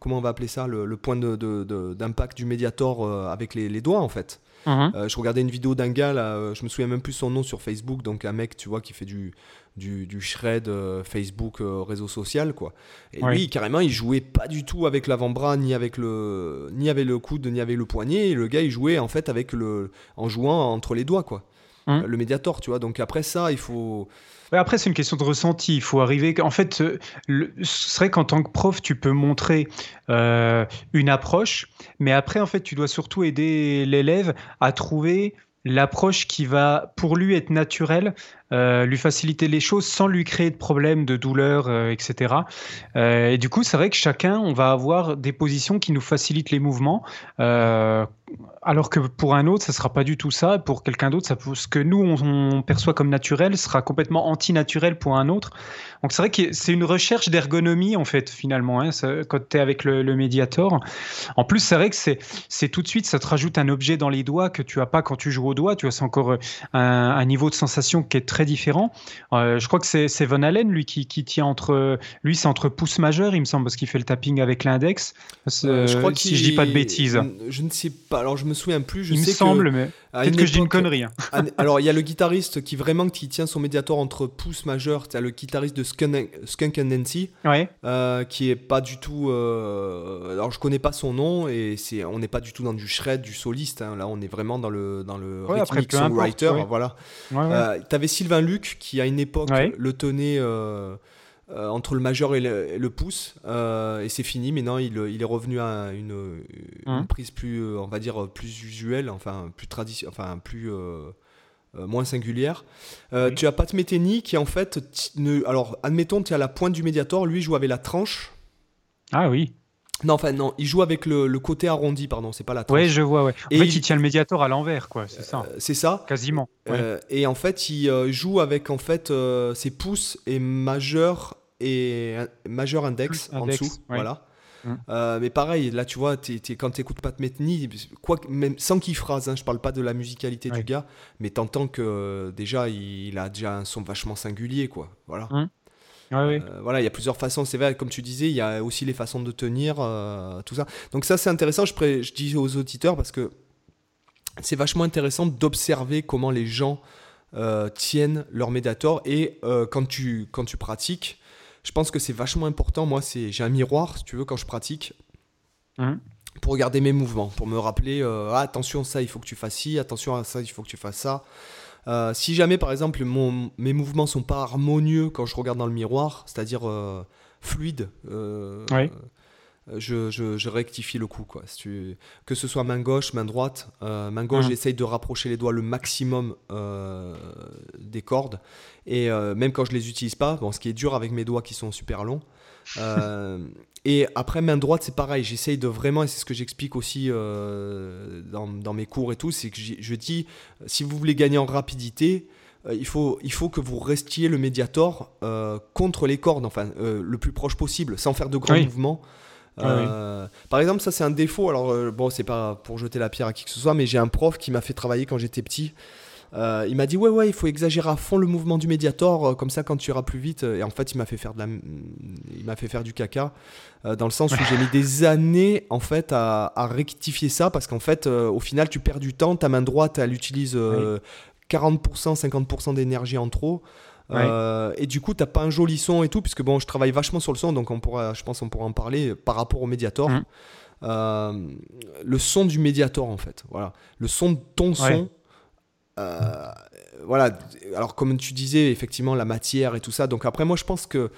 comment on va appeler ça, le, le point de, de, de, d'impact du médiator euh, avec les, les doigts en fait. Mmh. Euh, je regardais une vidéo d'un gars là, je me souviens même plus son nom sur Facebook, donc un mec tu vois qui fait du du, du shred euh, Facebook euh, réseau social quoi. Et ouais. lui carrément il jouait pas du tout avec l'avant-bras ni avec le ni avec le coude ni avec le poignet. Et le gars il jouait en fait avec le en jouant entre les doigts quoi. mmh. le Mediator, tu vois. Donc après ça, il faut... Ouais, après, c'est une question de ressenti. Il faut arriver... En fait, le... ce serait qu'en tant que prof, tu peux montrer euh, une approche, mais après, en fait, tu dois surtout aider l'élève à trouver... l'approche qui va, pour lui, être naturelle, euh, lui faciliter les choses sans lui créer de problèmes, de douleurs, euh, et cetera. Euh, et du coup, c'est vrai que chacun, on va avoir des positions qui nous facilitent les mouvements, euh, alors que pour un autre, ça ne sera pas du tout ça. Pour quelqu'un d'autre, ça, ce que nous, on, on perçoit comme naturel sera complètement antinaturel pour un autre. Donc, c'est vrai que c'est une recherche d'ergonomie, en fait, finalement, hein, ça, quand tu es avec le, le Mediator. En plus, c'est vrai que c'est, c'est tout de suite, ça te rajoute un objet dans les doigts que tu n'as pas quand tu joues au doigt, tu vois, c'est encore un, un niveau de sensation qui est très différent. Euh, je crois que c'est, c'est Van Halen, lui, qui, qui tient entre... Lui, c'est entre pouces majeurs, il me semble, parce qu'il fait le tapping avec l'index. Euh, je crois si je dis pas de bêtises. Je ne sais pas, alors je me souviens plus. Je il sais me semble, que, mais peut-être que je dis une connerie. Hein. À, alors, il y a le guitariste qui vraiment qui tient son médiator entre pouces majeurs. Tu as le guitariste de Skunk, Skunk and Nancy, ouais. euh, qui est pas du tout... Euh, alors, je connais pas son nom, et c'est, on n'est pas du tout dans du shred, du soliste. Hein. Là, on est vraiment dans le... Dans le Ouais, après, peu importe, ouais. Voilà. Ouais, ouais. Euh, t'avais Sylvain Luc qui à une époque ouais. le tenait euh, euh, entre le majeur et le, et le pouce euh, et c'est fini. Maintenant il, il est revenu à une, une hum. prise plus, on va dire plus usuelle, enfin plus tradition, enfin plus euh, euh, moins singulière. Euh, oui. Tu as Pat Metheny qui en fait, t- ne, alors admettons tu es à la pointe du Mediator, lui joue avec la tranche. Ah oui. Non, enfin, non, il joue avec le, le côté arrondi, pardon, c'est pas la tranche. Ouais, je vois, ouais. En et fait, il... il tient le Mediator à l'envers, quoi, c'est ça. Euh, c'est ça. Quasiment. Ouais. Euh, et en fait, il euh, joue avec, en fait, euh, ses pouces et majeur et un, majeur index, index en dessous, ouais. Voilà. Mmh. Euh, mais pareil, là, tu vois, t'es, t'es, quand t'écoutes Pat Metheny, quoi, même sans qu'il phrase, hein, je parle pas de la musicalité ouais. du gars, mais t'entends que, déjà, il, il a déjà un son vachement singulier, quoi, voilà. Mmh. Ah oui. euh, voilà, il y a plusieurs façons, c'est vrai, comme tu disais, il y a aussi les façons de tenir, euh, tout ça. Donc ça, c'est intéressant, je, pré- je dis aux auditeurs, parce que c'est vachement intéressant d'observer comment les gens euh, tiennent leur Mediator. Et euh, quand, tu, quand tu pratiques, je pense que c'est vachement important. Moi, c'est, j'ai un miroir, si tu veux, quand je pratique, mmh. pour regarder mes mouvements, pour me rappeler, euh, ah, attention, ça, il faut que tu fasses ci, attention à ça, il faut que tu fasses ça. Euh, si jamais par exemple mon, mes mouvements sont pas harmonieux quand je regarde dans le miroir, c'est-à-dire euh, fluide, euh, oui. je, je, je rectifie le coup, quoi. Si tu... Que ce soit main gauche, main droite, euh, main gauche, ah. j'essaye de rapprocher les doigts le maximum euh, des cordes. Et euh, même quand je les utilise pas, bon, ce qui est dur avec mes doigts qui sont super longs. Euh, et après main droite c'est pareil, j'essaye de vraiment, et c'est ce que j'explique aussi euh, dans, dans mes cours et tout, c'est que je dis si vous voulez gagner en rapidité euh, il faut, il faut que vous restiez le Mediator euh, contre les cordes, enfin euh, le plus proche possible sans faire de grands oui. mouvements euh, oui. Par exemple ça c'est un défaut, alors euh, bon c'est pas pour jeter la pierre à qui que ce soit, mais j'ai un prof qui m'a fait travailler quand j'étais petit. Euh, il m'a dit ouais ouais il faut exagérer à fond le mouvement du Mediator, euh, comme ça quand tu iras plus vite, et en fait il m'a fait faire de la... il m'a fait faire du caca euh, dans le sens où j'ai mis des années en fait à, à rectifier ça, parce qu'en fait euh, au final tu perds du temps, ta main droite elle utilise euh, oui. quarante pour cent cinquante pour cent d'énergie en trop euh, oui. et du coup t'as pas un joli son et tout, puisque bon je travaille vachement sur le son, donc on pourra, je pense on pourra en parler par rapport au Mediator. Mmh. euh, le son du Mediator en fait, voilà, le son de ton son. Oui. Euh, voilà, alors comme tu disais effectivement la matière et tout ça, donc après moi je pense que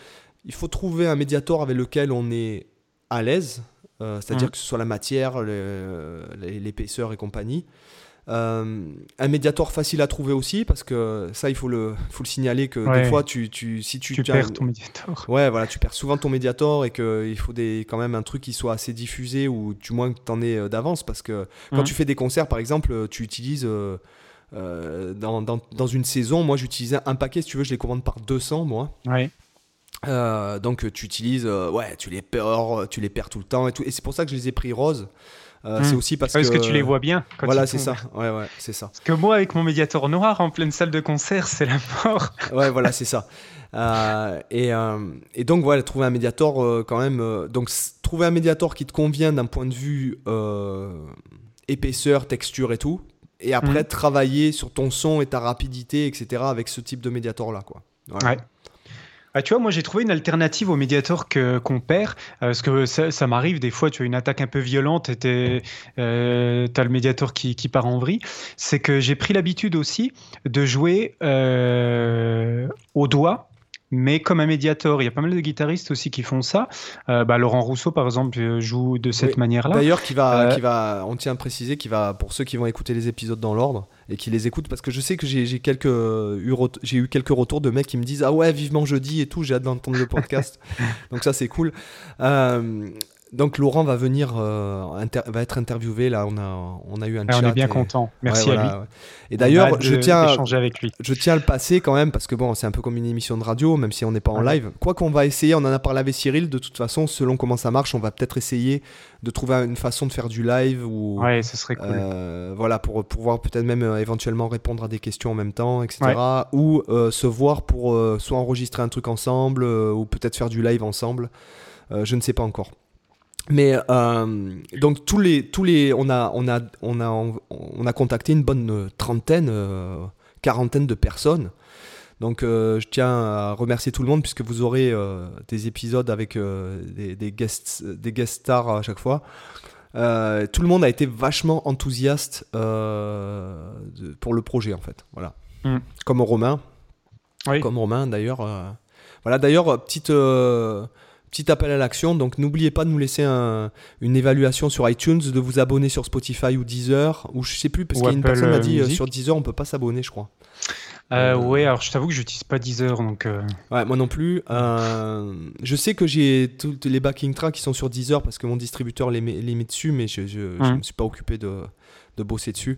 il faut trouver un Mediator avec lequel on est à l'aise, euh, c'est-à-dire mmh. que ce soit la matière, le, les, l'épaisseur et compagnie. Euh, un Mediator facile à trouver aussi, parce que ça il faut le, faut le signaler que ouais. des fois tu, tu, si tu, tu tiens, perds ton Mediator, ouais voilà tu perds souvent ton Mediator, et qu'il faut des, quand même un truc qui soit assez diffusé, ou du moins que t'en aies d'avance, parce que quand mmh. tu fais des concerts par exemple tu utilises euh, Euh, dans, dans, dans une saison, moi j'utilisais un paquet, si tu veux, je les commande par deux cents moi. Ouais. Euh, donc tu utilises, euh, ouais, tu les perds, tu les perds tout le temps et tout. Et c'est pour ça que je les ai pris roses. Euh, mmh. C'est aussi parce, parce que, que tu les vois bien. Quand voilà, c'est ça. Ouais, ouais, c'est ça. Parce que moi, avec mon Mediator noir en pleine salle de concert, c'est la mort. Ouais, voilà, c'est ça. Euh, et, euh, et donc voilà, trouver un Mediator euh, quand même. Euh, donc c- trouver un Mediator qui te convient d'un point de vue euh, épaisseur, texture et tout. Et après, mmh. travailler sur ton son et ta rapidité, et cetera, avec ce type de Mediator-là, quoi. Voilà. Ouais. Ah, tu vois, moi j'ai trouvé une alternative au Mediator que, qu'on perd, euh, parce que ça, ça m'arrive des fois, tu as une attaque un peu violente et t'es, euh, t'as le Mediator qui, qui part en vrille. C'est que j'ai pris l'habitude aussi de jouer euh, au doigt, mais comme un Mediator. Il y a pas mal de guitaristes aussi qui font ça. Euh, bah, Laurent Rousseau, par exemple, joue de cette oui. manière-là. D'ailleurs, qui va, euh... qui va, on tient à préciser, qui va, pour ceux qui vont écouter les épisodes dans l'ordre, et qui les écoutent, parce que je sais que j'ai, j'ai, quelques, eu, j'ai eu quelques retours de mecs qui me disent « Ah ouais, vivement jeudi et tout, j'ai hâte d'entendre le podcast. » Donc ça, c'est cool. Euh, donc Laurent va venir, euh, inter- va être interviewé. Là, on a, on a eu un ah, chat. On est bien et... content. Merci ouais, à voilà, lui. Ouais. Et d'ailleurs, de, je tiens, avec lui. je tiens à le passer quand même, parce que bon, c'est un peu comme une émission de radio, même si on n'est pas en ouais. live. Quoi qu'on va essayer, on en a parlé avec Cyril. De toute façon, selon comment ça marche, on va peut-être essayer de trouver une façon de faire du live ou ouais, ce serait cool. Euh, voilà, pour pouvoir peut-être même euh, éventuellement répondre à des questions en même temps, et cetera. Ouais. Ou euh, se voir pour euh, soit enregistrer un truc ensemble euh, ou peut-être faire du live ensemble. Euh, je ne sais pas encore. Mais euh, donc tous les tous les on a on a on a on a contacté une bonne trentaine euh, quarantaine de personnes. Donc euh, je tiens à remercier tout le monde, puisque vous aurez euh, des épisodes avec euh, des des guests des guest stars à chaque fois. Euh, tout le monde a été vachement enthousiaste euh, de, pour le projet en fait. Voilà. Mm. Comme Romain. Oui. Comme Romain d'ailleurs. Euh, voilà d'ailleurs petite euh, Petit appel à l'action, donc n'oubliez pas de nous laisser un, une évaluation sur iTunes, de vous abonner sur Spotify ou Deezer, ou je sais plus, parce ou qu'il y a une Apple personne qui a dit euh, sur Deezer on peut pas s'abonner, je crois. Euh, euh, ouais, alors je t'avoue que j'utilise pas Deezer, donc. Euh... Ouais, moi non plus. Euh, je sais que j'ai tous les backing tracks qui sont sur Deezer parce que mon distributeur les met, les met dessus, mais je, je, mmh. je me suis pas occupé de, de bosser dessus.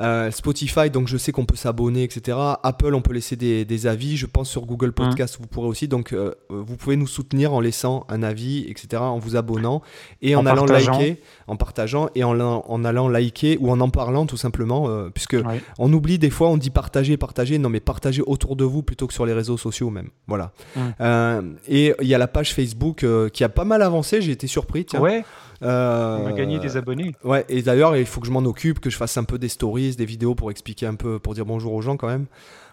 Euh, Spotify, donc je sais qu'on peut s'abonner, et cetera. Apple, on peut laisser des, des avis. Je pense sur Google Podcast, mmh. vous pourrez aussi. Donc, euh, vous pouvez nous soutenir en laissant un avis, et cetera, en vous abonnant et en, en allant partageant. liker, en partageant et en, en allant liker ou en en parlant tout simplement, euh, puisque oui. on oublie des fois, on dit partager, partager. Non, mais partager autour de vous plutôt que sur les réseaux sociaux même. Voilà. Mmh. Euh, et il y a la page Facebook euh, qui a pas mal avancé. J'ai été surpris. Tiens. Ouais. Euh, on a gagné des abonnés. Ouais, et d'ailleurs, il faut que je m'en occupe, que je fasse un peu des stories, des vidéos pour expliquer un peu, pour dire bonjour aux gens quand même.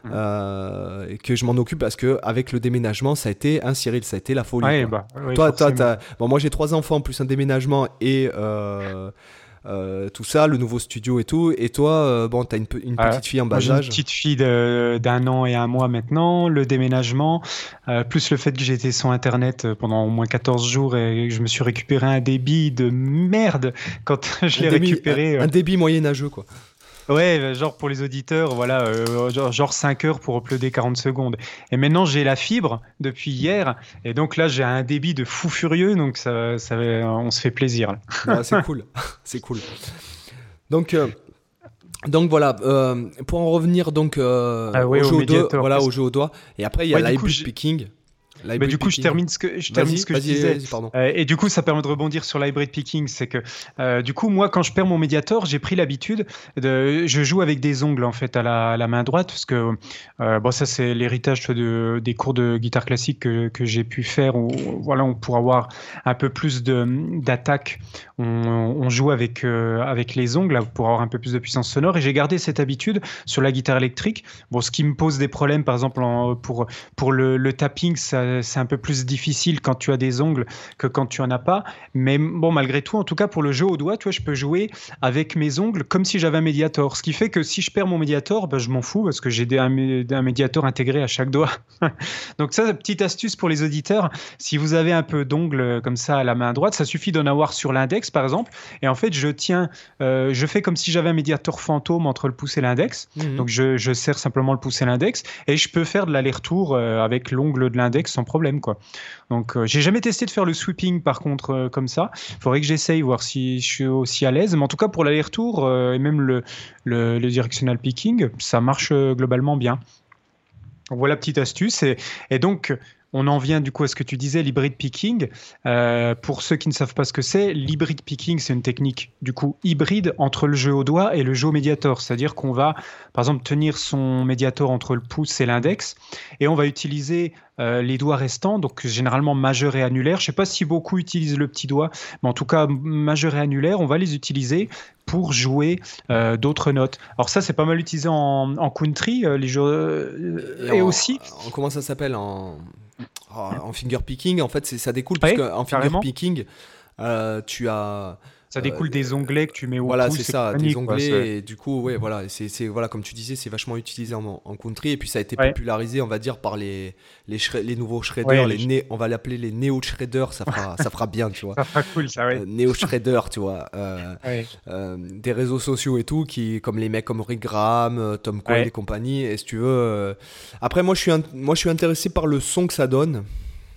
Mmh. Euh, et que je m'en occupe parce que, avec le déménagement, ça a été, hein, Cyril, ça a été la folie. Ouais, bah, ouais, toi, toi, t'as... Bon, moi j'ai trois enfants, plus un déménagement et. Euh... Euh, tout ça, le nouveau studio et tout. Et toi, euh, bon, t'as une, pe- une petite euh, fille en bas âge. Une petite fille de, d'un an et un mois maintenant, le déménagement, euh, plus le fait que j'ai été sans internet pendant au moins quatorze jours et que je me suis récupéré un débit de merde quand je l'ai débit, récupéré. Un, euh... un débit moyenâgeux, quoi. Ouais, genre pour les auditeurs, voilà, euh, genre, genre cinq heures pour uploader quarante secondes. Et maintenant, j'ai la fibre depuis hier. Et donc là, j'ai un débit de fou furieux. Donc, ça, ça, on se fait plaisir. Ouais, c'est cool. C'est cool. Donc... Euh... Donc voilà, euh, pour en revenir donc euh, ah ouais, au, jeu au, doigt, voilà, au jeu au doigt, et après il y a ouais, live picking. Live bah, du coup, picking. je termine ce que je, termine ce que je disais. Vas-y, pardon. Euh, et du coup, ça permet de rebondir sur l'hybrid picking. C'est que, euh, du coup, moi, quand je perds mon Mediator, j'ai pris l'habitude de. Je joue avec des ongles, en fait, à la, à la main droite. Parce que, euh, bon, ça, c'est l'héritage de, des cours de guitare classique que, que j'ai pu faire. Où, voilà, on pourra avoir un peu plus de, d'attaque. On, on joue avec, euh, avec les ongles pour avoir un peu plus de puissance sonore. Et j'ai gardé cette habitude sur la guitare électrique. Bon, ce qui me pose des problèmes, par exemple, en, pour, pour le, le tapping, ça. C'est un peu plus difficile quand tu as des ongles que quand tu en as pas, mais bon, malgré tout, en tout cas pour le jeu au doigt, tu vois, je peux jouer avec mes ongles comme si j'avais un Mediator, ce qui fait que si je perds mon Mediator, ben, je m'en fous parce que j'ai des, un, un Mediator intégré à chaque doigt. Donc ça, petite astuce pour les auditeurs, si vous avez un peu d'ongles comme ça à la main droite, ça suffit d'en avoir sur l'index par exemple, et en fait je tiens euh, je fais comme si j'avais un Mediator fantôme entre le pouce et l'index, mmh. donc je, je serre simplement le pouce et l'index, et je peux faire de l'aller-retour euh, avec l'ongle de l'index sans problème quoi. Donc euh, j'ai jamais testé de faire le sweeping par contre euh, comme ça. Il faudrait que j'essaye voir si je suis aussi à l'aise. Mais en tout cas pour l'aller-retour euh, et même le, le, le directional picking, ça marche euh, globalement bien. Donc, voilà petite astuce et, et donc on en vient du coup à ce que tu disais, l'hybrid picking. Euh, pour ceux qui ne savent pas ce que c'est, l'hybrid picking, c'est une technique du coup hybride entre le jeu au doigt et le jeu au Mediator. C'est-à-dire qu'on va, par exemple, tenir son Mediator entre le pouce et l'index et on va utiliser euh, les doigts restants, donc généralement majeur et annulaire. Je ne sais pas si beaucoup utilisent le petit doigt, mais en tout cas, majeur et annulaire, on va les utiliser pour jouer euh, d'autres notes. Alors ça, c'est pas mal utilisé en, en country, euh, les jeux... Euh, et, et en, aussi... En, comment ça s'appelle en... en fingerpicking, en fait, c'est, ça découle, parce qu'en fingerpicking, euh, tu as... Ça découle des onglets que tu mets au voilà, pouce. Voilà, c'est ça, des onglets. Quoi, et du coup, ouais, voilà, c'est, c'est, voilà, comme tu disais, c'est vachement utilisé en, en country. Et puis, ça a été ouais. popularisé, on va dire, par les, les, shre- les nouveaux shredders. Ouais, les les né- on va l'appeler les néo-shredders. Ça fera, ça fera bien, tu vois. Ça fera cool, ça, ouais. Euh, néo-shredders, tu vois. Euh, ouais. euh, des réseaux sociaux et tout, qui, comme les mecs comme Rick Graham, Tom Cole ouais. et compagnie. Et si tu veux. Euh... Après, moi je, suis in- moi, je suis intéressé par le son que ça donne.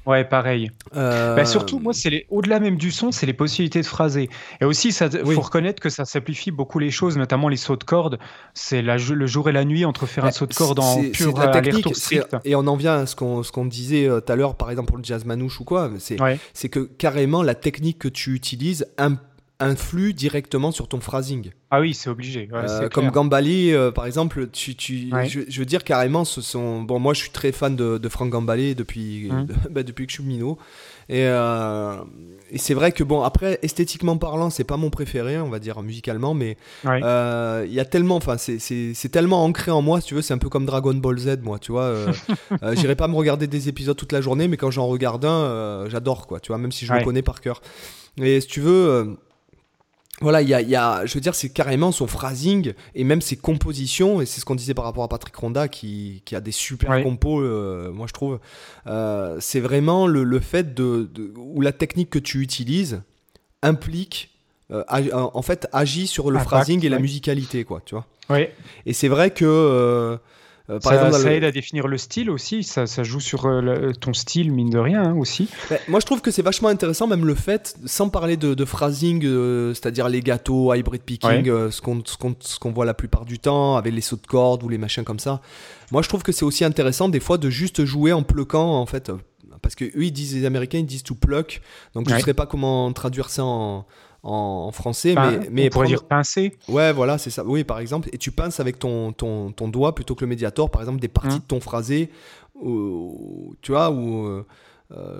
Ouais, pareil. Euh... Bah surtout, moi, c'est les... au-delà même du son, c'est les possibilités de phraser. Et aussi, il oui. faut reconnaître que ça simplifie beaucoup les choses, notamment les sauts de corde. C'est la... le jour et la nuit entre faire bah, un saut de corde en pur aller-retour strict. Et on en vient à ce qu'on, ce qu'on disait tout à l'heure, par exemple, pour le jazz manouche ou quoi. C'est, ouais. c'est que carrément, la technique que tu utilises influe directement sur ton phrasing. Ah oui, c'est obligé. Ouais, euh, c'est comme Gambale, euh, par exemple, tu, tu, ouais. je, je veux dire carrément, ce sont... Bon, moi, je suis très fan de, de Frank Gambale depuis, mmh. bah, depuis que je suis minot. Et, euh, et c'est vrai que, bon, après, esthétiquement parlant, c'est pas mon préféré, on va dire, musicalement, mais il ouais. euh, y a tellement... Enfin, c'est, c'est, c'est tellement ancré en moi, si tu veux, c'est un peu comme Dragon Ball Z, moi, tu vois. Euh, euh, j'irai pas me regarder des épisodes toute la journée, mais quand j'en regarde un, euh, j'adore, quoi, tu vois, même si je ouais. le connais par cœur. Et si tu veux... Euh, Voilà, il y a, y a, je veux dire, c'est carrément son phrasing et même ses compositions, et c'est ce qu'on disait par rapport à Patrick Ronda qui, qui a des super ouais. compos, euh, moi je trouve. Euh, c'est vraiment le, le fait de, de, où la technique que tu utilises implique, euh, ag, en fait, agit sur le Impact, phrasing et ouais. la musicalité, quoi, tu vois. Ouais. Et c'est vrai que. Euh, Euh, par ça, exemple, ça aide à définir le style aussi, ça, ça joue sur euh, le, ton style, mine de rien, hein, aussi. Bah, moi, je trouve que c'est vachement intéressant, même le fait, sans parler de, de phrasing, euh, c'est-à-dire les gâteaux, hybrid picking, ouais. euh, ce, qu'on, ce, qu'on, ce qu'on voit la plupart du temps, avec les sauts de cordes ou les machins comme ça. Moi, je trouve que c'est aussi intéressant, des fois, de juste jouer en pluckant, en fait. Parce que eux, ils disent, les Américains, ils disent to pluck. Donc, ouais. je ne saurais pas comment traduire ça en... en français, Pin, mais, mais on pourrait prendre... dire pincer. Ouais, voilà, c'est ça. Oui, par exemple, et tu pinces avec ton, ton, ton doigt plutôt que le médiator, par exemple, des parties mmh. de ton phrasé, où, tu vois, où euh,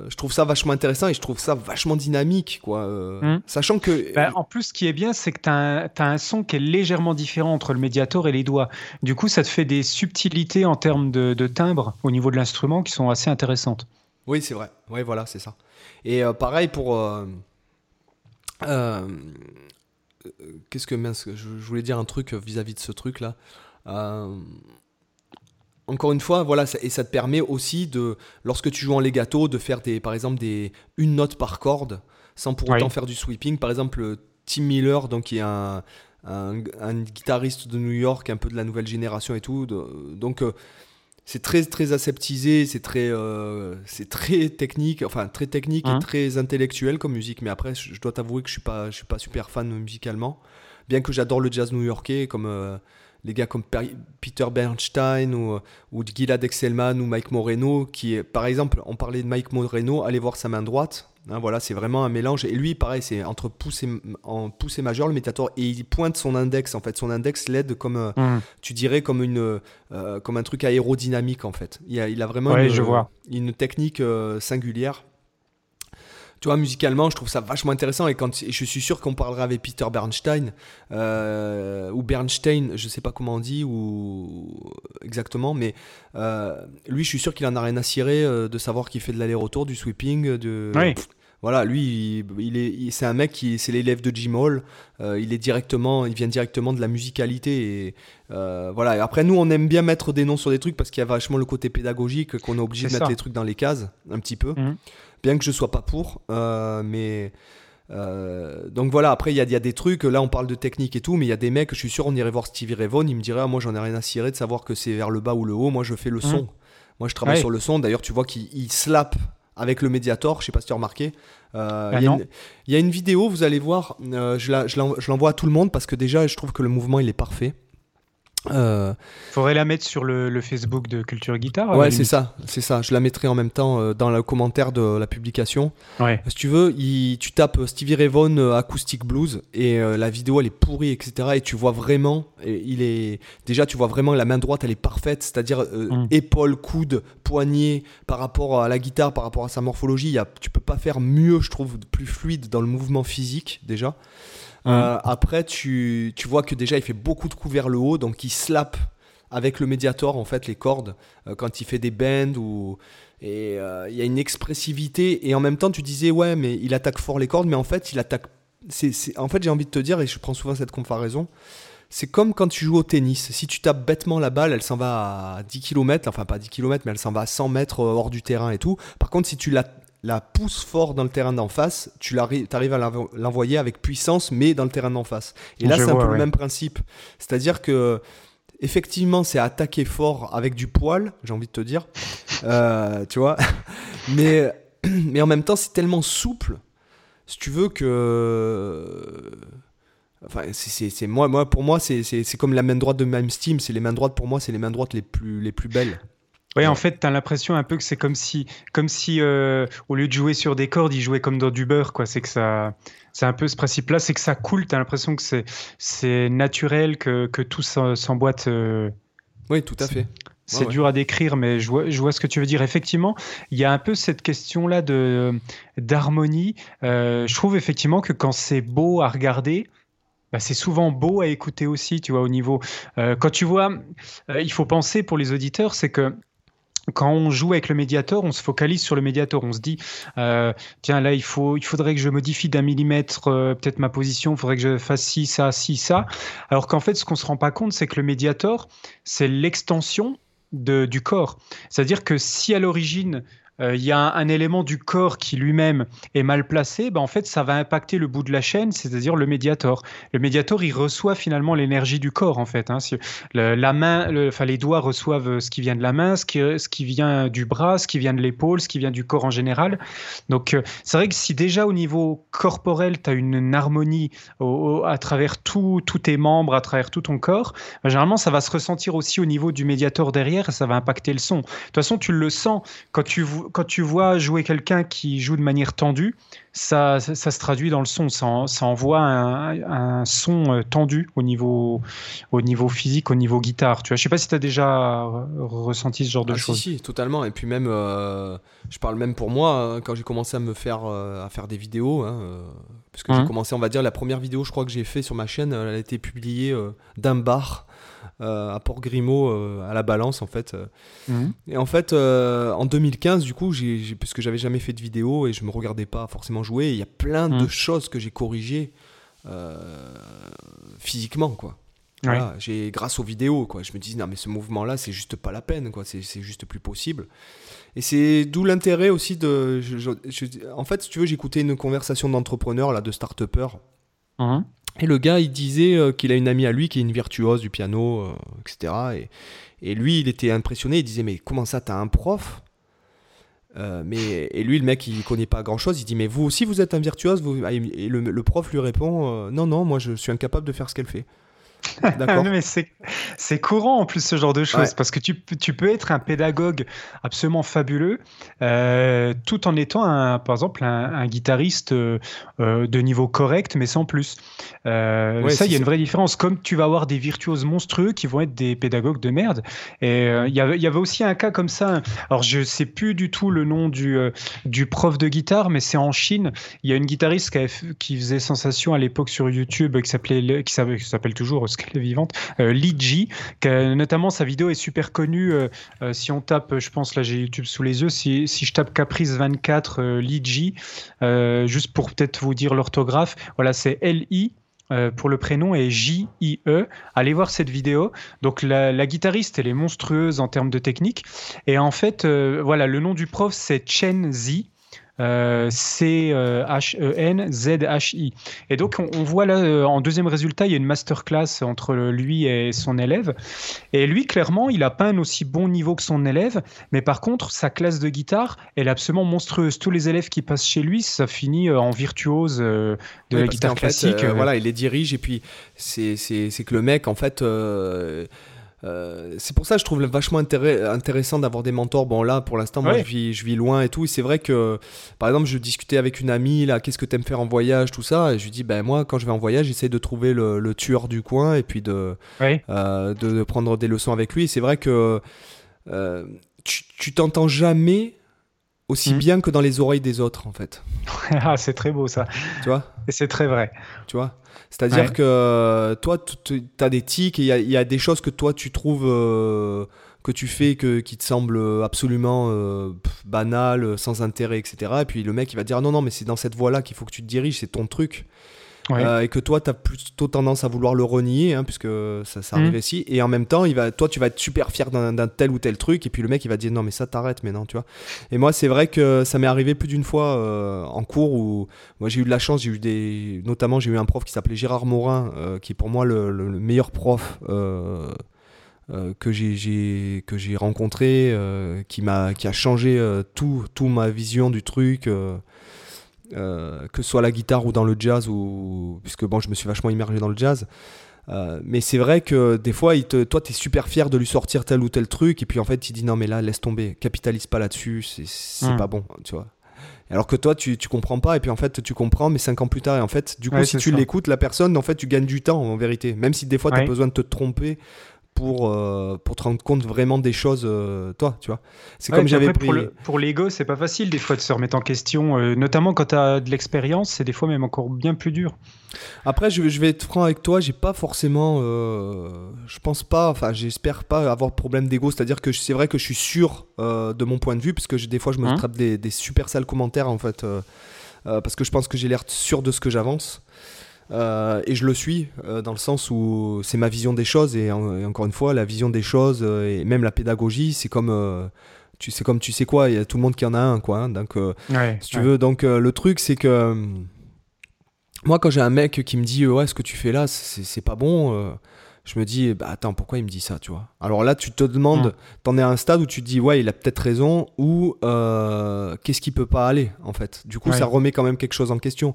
je trouve ça vachement intéressant et je trouve ça vachement dynamique, quoi. Euh, mmh. Sachant que. Bah, en plus, ce qui est bien, c'est que tu as un, un son qui est légèrement différent entre le médiator et les doigts. Du coup, ça te fait des subtilités en termes de, de timbre au niveau de l'instrument qui sont assez intéressantes. Oui, c'est vrai. Oui, voilà, c'est ça. Et euh, pareil pour. Euh... Euh, qu'est-ce que mince, je voulais dire un truc vis-à-vis de ce truc là. Euh, encore une fois, voilà, ça, et ça te permet aussi de, lorsque tu joues en legato, de faire des, par exemple des une note par corde, sans pour autant oui. faire du sweeping. Par exemple, Tim Miller, donc qui est un, un, un guitariste de New York, un peu de la nouvelle génération et tout, de, donc. Euh, C'est très très aseptisé, c'est très euh, c'est très technique, enfin très technique mmh. et très intellectuel comme musique. Mais après, je, je dois t'avouer que je suis pas je suis pas super fan musicalement, bien que j'adore le jazz new-yorkais, comme euh, les gars comme per- Peter Bernstein ou ou Gilad Excelman ou Mike Moreno, qui est, par exemple, on parlait de Mike Moreno, allez voir sa main droite. Hein, voilà, c'est vraiment un mélange. Et lui, pareil, c'est entre pouce et, en pouce et majeur, le médiator, et il pointe son index. En fait, son index l'aide comme, mm. tu dirais, comme une, euh, comme un truc aérodynamique. En fait, il a, il a vraiment ouais, une, je vois. une technique euh, singulière. Tu vois, musicalement, je trouve ça vachement intéressant. Et quand et je suis sûr qu'on parlera avec Peter Bernstein euh, ou Bernstein, je sais pas comment on dit ou exactement, mais euh, lui, je suis sûr qu'il en a rien à cirer euh, de savoir qu'il fait de l'aller-retour, du sweeping, de. Oui. Voilà, lui, il est, il, c'est un mec qui, c'est l'élève de Jim Hall. Euh, il est directement, il vient directement de la musicalité. Et euh, voilà. Et après, nous, on aime bien mettre des noms sur des trucs parce qu'il y a vachement le côté pédagogique qu'on est obligé de ça. mettre les trucs dans les cases, un petit peu. Mmh. Bien que je sois pas pour, euh, mais. Euh, donc voilà, après il y, y a des trucs, là on parle de technique et tout, mais il y a des mecs, je suis sûr, on irait voir Stevie Ray Vaughan, il me dirait ah, moi j'en ai rien à cirer de savoir que c'est vers le bas ou le haut, moi je fais le son, mmh. moi je travaille ouais. sur le son. D'ailleurs tu vois qu'il il slappe avec le médiator, je sais pas si tu as remarqué. Euh, il ben y, y a une vidéo, vous allez voir, euh, je, la, je, l'en, je l'envoie à tout le monde parce que déjà je trouve que le mouvement il est parfait. Euh... Faudrait la mettre sur le, le Facebook de Culture Guitare. Ouais, c'est ça, c'est ça. Je la mettrai en même temps euh, dans le commentaire de la publication. Ouais. Si tu veux, il, tu tapes Stevie Ray Vaughan euh, acoustic blues et euh, la vidéo elle est pourrie, et cetera. Et tu vois vraiment, et, il est déjà, tu vois vraiment la main droite, elle est parfaite, c'est-à-dire euh, mm. épaule, coude, poignet, par rapport à la guitare, par rapport à sa morphologie. Y a, tu peux pas faire mieux, je trouve, plus fluide dans le mouvement physique déjà. Euh, après tu, tu vois que déjà il fait beaucoup de coups vers le haut, donc il slappe avec le médiator en fait les cordes euh, quand il fait des bends ou Et il euh, y a une expressivité, et en même temps tu disais ouais mais il attaque fort les cordes, mais en fait il attaque, c'est, c'est... en fait j'ai envie de te dire, et je prends souvent cette comparaison, c'est comme quand tu joues au tennis, si tu tapes bêtement la balle, elle s'en va à dix kilomètres, enfin pas à dix kilomètres, mais elle s'en va à cent mètres hors du terrain et tout. Par contre si tu la, la pousses fort dans le terrain d'en face, tu arrives à l'envo- l'envoyer avec puissance mais dans le terrain d'en face, et là je c'est vois, un peu ouais. le même principe, c'est à dire que effectivement, c'est attaquer fort avec du poil, j'ai envie de te dire, euh, tu vois. Mais, mais en même temps, c'est tellement souple, si tu veux, que... Enfin, c'est, c'est, c'est, moi, moi, pour moi, c'est, c'est, c'est comme la main droite de Mime Steam. C'est les mains droites, pour moi, c'est les mains droites les plus, les plus belles. Ouais, ouais, en fait, t'as l'impression un peu que c'est comme si, comme si euh, au lieu de jouer sur des cordes, ils jouaient comme dans du beurre, quoi. C'est que ça... C'est un peu ce principe-là, c'est que ça coule, t'as l'impression que c'est, c'est naturel, que, que tout s'emboîte. Euh... Oui, tout à c'est, fait. C'est ouais, dur ouais. à décrire, mais je vois, je vois ce que tu veux dire. Effectivement, il y a un peu cette question-là de, d'harmonie. Euh, je trouve effectivement que quand c'est beau à regarder, bah, c'est souvent beau à écouter aussi, tu vois, au niveau... Euh, quand tu vois, euh, il faut penser pour les auditeurs, c'est que quand on joue avec le médiator, on se focalise sur le médiator. On se dit, euh, tiens, là, il, faut, il faudrait que je modifie d'un millimètre euh, peut-être ma position, il faudrait que je fasse ci, ça, ci, ça. Alors qu'en fait, ce qu'on ne se rend pas compte, c'est que le médiator, c'est l'extension de, du corps. C'est-à-dire que si à l'origine, il euh, y a un, un élément du corps qui lui-même est mal placé, ben en fait, ça va impacter le bout de la chaîne, c'est-à-dire le médiator. Le médiator, il reçoit finalement l'énergie du corps, en fait. Hein. Le, la main, le, enfin, les doigts reçoivent ce qui vient de la main, ce qui, ce qui vient du bras, ce qui vient de l'épaule, ce qui vient du corps en général. Donc, euh, c'est vrai que si déjà au niveau corporel, tu as une, une harmonie au, au, à travers tous tes membres, à travers tout ton corps, ben, généralement, ça va se ressentir aussi au niveau du médiator derrière et ça va impacter le son. De toute façon, tu le sens quand tu vois. Quand tu vois jouer quelqu'un qui joue de manière tendue, ça, ça, ça se traduit dans le son, ça, en, ça envoie un, un son tendu au niveau, au niveau physique, au niveau guitare. Tu vois, je ne sais pas si tu as déjà ressenti ce genre ah de si choses. Si, totalement. Et puis même, euh, je parle même pour moi, quand j'ai commencé à me faire, euh, à faire des vidéos, hein, euh, parce que mmh. j'ai commencé, on va dire, la première vidéo, je crois que j'ai fait sur ma chaîne, elle a été publiée euh, d'un bar. Euh, à Port-Grimaud, euh, à la Balance en fait. Mmh. Et en fait, euh, en deux mille quinze, du coup, j'ai, j'ai, parce que j'avais jamais fait de vidéo et je me regardais pas forcément jouer, il y a plein mmh. de choses que j'ai corrigées euh, physiquement, quoi. Ouais. Voilà, j'ai, grâce aux vidéos, quoi. Je me dis non mais ce mouvement-là, c'est juste pas la peine, quoi. C'est, c'est juste plus possible. Et c'est d'où l'intérêt aussi de. Je, je, je, en fait, si tu veux, j'écoutais une conversation d'entrepreneurs là, de start-upers. Mmh. Et le gars, il disait euh, qu'il a une amie à lui qui est une virtuose du piano, euh, et cetera. Et, et lui, il était impressionné. Il disait, mais comment ça, t'as un prof euh, mais, Et lui, le mec, il connaît pas grand-chose. Il dit, mais vous aussi, vous êtes un virtuose vous... Et le, le prof lui répond, euh, non, non, moi, je suis incapable de faire ce qu'elle fait. D'accord. Mais c'est, c'est courant en plus ce genre de choses ouais. parce que tu, tu peux être un pédagogue absolument fabuleux euh, tout en étant un, par exemple un, un guitariste euh, de niveau correct mais sans plus euh, ouais, ça il y a une vraie différence, comme tu vas avoir des virtuoses monstrueux qui vont être des pédagogues de merde. Et il euh, y, y avait aussi un cas comme ça, alors je sais plus du tout le nom du, euh, du prof de guitare, mais c'est en Chine, il y a une guitariste qui, avait, qui faisait sensation à l'époque sur YouTube qui, s'appelait, qui, s'appelle, qui s'appelle toujours parce qu'elle est vivante, euh, Li Ji, notamment sa vidéo est super connue. Euh, euh, si on tape, je pense, là j'ai YouTube sous les yeux, si, si je tape Caprice vingt-quatre euh, Li Ji, euh, juste pour peut-être vous dire l'orthographe, voilà, c'est L-I euh, pour le prénom et J-I-E. Allez voir cette vidéo. Donc la, la guitariste, elle est monstrueuse en termes de technique. Et en fait, euh, voilà, le nom du prof, c'est Chen Zi. Euh, C-H-E-N-Z-H-I. Et donc on, on voit là euh, en deuxième résultat il y a une masterclass entre lui et son élève, et lui clairement il a pas un aussi bon niveau que son élève, mais par contre sa classe de guitare elle est absolument monstrueuse, tous les élèves qui passent chez lui ça finit euh, en virtuose euh, de oui, la guitare classique fait, euh, euh, voilà il les dirige, et puis c'est, c'est, c'est que le mec en fait euh... Euh, c'est pour ça que je trouve vachement intéré- intéressant d'avoir des mentors. Bon là pour l'instant moi ouais. je, vis, je vis loin et tout, et c'est vrai que par exemple je discutais avec une amie là, qu'est-ce que t'aimes faire en voyage tout ça, et je lui dis ben moi quand je vais en voyage j'essaie de trouver le, le tueur du coin et puis de, ouais. euh, de, de prendre des leçons avec lui, et c'est vrai que euh, tu, tu t'entends jamais aussi mmh. bien que dans les oreilles des autres en fait. Ah c'est très beau ça, tu vois, et c'est très vrai, tu vois. C'est-à-dire ouais. que toi, tu as des tics, et il y, y a des choses que toi, tu trouves euh, que tu fais que, qui te semble absolument euh, banal, sans intérêt, et cetera. Et puis le mec, il va te dire, non, non, mais c'est dans cette voie-là qu'il faut que tu te diriges, c'est ton truc. Ouais. Euh, et que toi, tu as plutôt tendance à vouloir le renier, hein, puisque ça, ça arrive mmh. ici. Et en même temps, il va, toi, tu vas être super fier d'un, d'un tel ou tel truc. Et puis le mec, il va te dire, non, mais ça, t'arrête, mais non, tu vois. Et moi, c'est vrai que ça m'est arrivé plus d'une fois euh, en cours où moi, j'ai eu de la chance. J'ai eu des, notamment, j'ai eu un prof qui s'appelait Gérard Morin, euh, qui est pour moi le, le, le meilleur prof euh, euh, que, j'ai, j'ai, que j'ai rencontré, euh, qui, m'a, qui a changé euh, tout, tout ma vision du truc. Euh, Euh, que ce soit la guitare ou dans le jazz, ou... puisque bon, je me suis vachement immergé dans le jazz. Euh, mais c'est vrai que des fois, il te... toi, t'es super fier de lui sortir tel ou tel truc, et puis en fait, il dit non, mais là, laisse tomber, capitalise pas là-dessus, c'est, c'est mmh. pas bon, tu vois. Alors que toi, tu, tu comprends pas, et puis en fait, tu comprends, mais cinq ans plus tard, et en fait, du coup, ouais, si tu ça. l'écoutes, la personne, en fait, tu gagnes du temps, en vérité, même si des fois, ouais. t'as besoin de te tromper pour, euh, pour te rendre compte vraiment des choses, euh, toi, tu vois. C'est ouais, comme j'avais pris... Pour, le, pour l'ego, c'est pas facile des fois de se remettre en question, euh, notamment quand t'as de l'expérience, c'est des fois même encore bien plus dur. Après, je, je vais être franc avec toi, j'ai pas forcément... Euh, je pense pas, enfin, j'espère pas avoir de problème d'ego, c'est-à-dire que c'est vrai que je suis sûr euh, de mon point de vue, parce que je, des fois, je me hein? trappe des, des super sales commentaires, en fait, euh, euh, parce que je pense que j'ai l'air sûr de ce que j'avance. Euh, et je le suis euh, dans le sens où c'est ma vision des choses et, en, et encore une fois la vision des choses euh, et même la pédagogie c'est comme euh, tu sais comme tu sais quoi, il y a tout le monde qui en a un quoi hein, donc euh, ouais, si tu ouais. veux donc euh, le truc c'est que euh, moi quand j'ai un mec qui me dit euh, ouais ce que tu fais là c'est, c'est pas bon euh, je me dis bah attends pourquoi il me dit ça tu vois alors là tu te demandes ouais. t'en es à un stade où tu te dis ouais il a peut-être raison ou euh, qu'est-ce qui peut pas aller en fait du coup ouais. ça remet quand même quelque chose en question.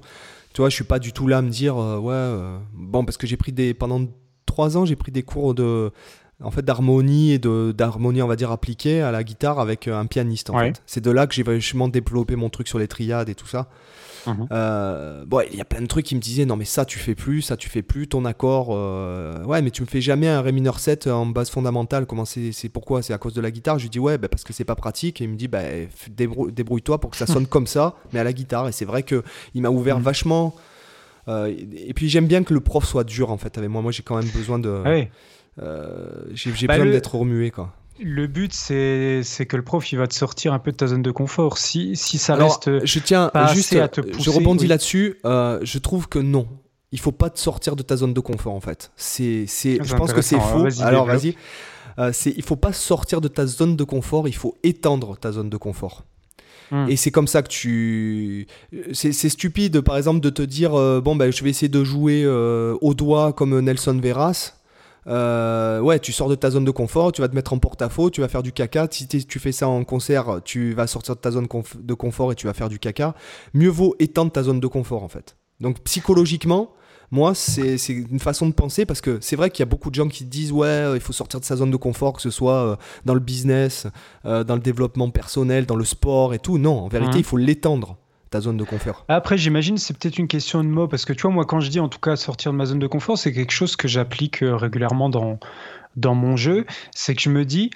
Tu vois, je suis pas du tout là à me dire euh, ouais euh, bon parce que j'ai pris des pendant trois ans j'ai pris des cours de en fait d'harmonie et de d'harmonie on va dire appliquée à la guitare avec un pianiste en ouais. fait. C'est de là que j'ai vachement développé mon truc sur les triades et tout ça. Mmh. Euh, bon il y a plein de trucs qui me disaient non mais ça tu fais plus ça tu fais plus ton accord euh, ouais mais tu me fais jamais un ré mineur sept en base fondamentale comment c'est c'est pourquoi c'est à cause de la guitare. Je lui dis ouais bah, parce que c'est pas pratique et il me dit bah débrou- débrouille-toi pour que ça sonne comme ça mais à la guitare et c'est vrai que il m'a ouvert mmh. vachement euh, et puis j'aime bien que le prof soit dur en fait avec moi moi j'ai quand même besoin de ah oui. euh, j'ai, j'ai bah, besoin le... d'être remué quoi. Le but, c'est, c'est que le prof, il va te sortir un peu de ta zone de confort. Si, si ça Alors, reste je tiens pas juste assez à te pousser... Je rebondis oui. là-dessus. Euh, je trouve que non. Il ne faut pas te sortir de ta zone de confort, en fait. C'est, c'est, c'est je pense que c'est faux. Vas-y, Alors, développe. vas-y. Euh, c'est, il ne faut pas sortir de ta zone de confort. Il faut étendre ta zone de confort. Mmh. Et c'est comme ça que tu... C'est, c'est stupide, par exemple, de te dire euh, « Bon, ben, je vais essayer de jouer euh, au doigt comme Nelson Veras. » Euh, ouais, tu sors de ta zone de confort, tu vas te mettre en porte-à-faux, tu vas faire du caca. Si tu fais ça en concert, tu vas sortir de ta zone conf- de confort et tu vas faire du caca. Mieux vaut étendre ta zone de confort en fait. Donc psychologiquement, moi c'est, c'est une façon de penser parce que c'est vrai qu'il y a beaucoup de gens qui disent ouais, il faut sortir de sa zone de confort, que ce soit dans le business, dans le développement personnel, dans le sport et tout. Non, en vérité, mmh. il faut l'étendre. Ta zone de confort. Après, j'imagine c'est peut-être une question de mots parce que tu vois, moi, quand je dis en tout cas sortir de ma zone de confort, c'est quelque chose que j'applique régulièrement dans, dans mon jeu. C'est que je me dis,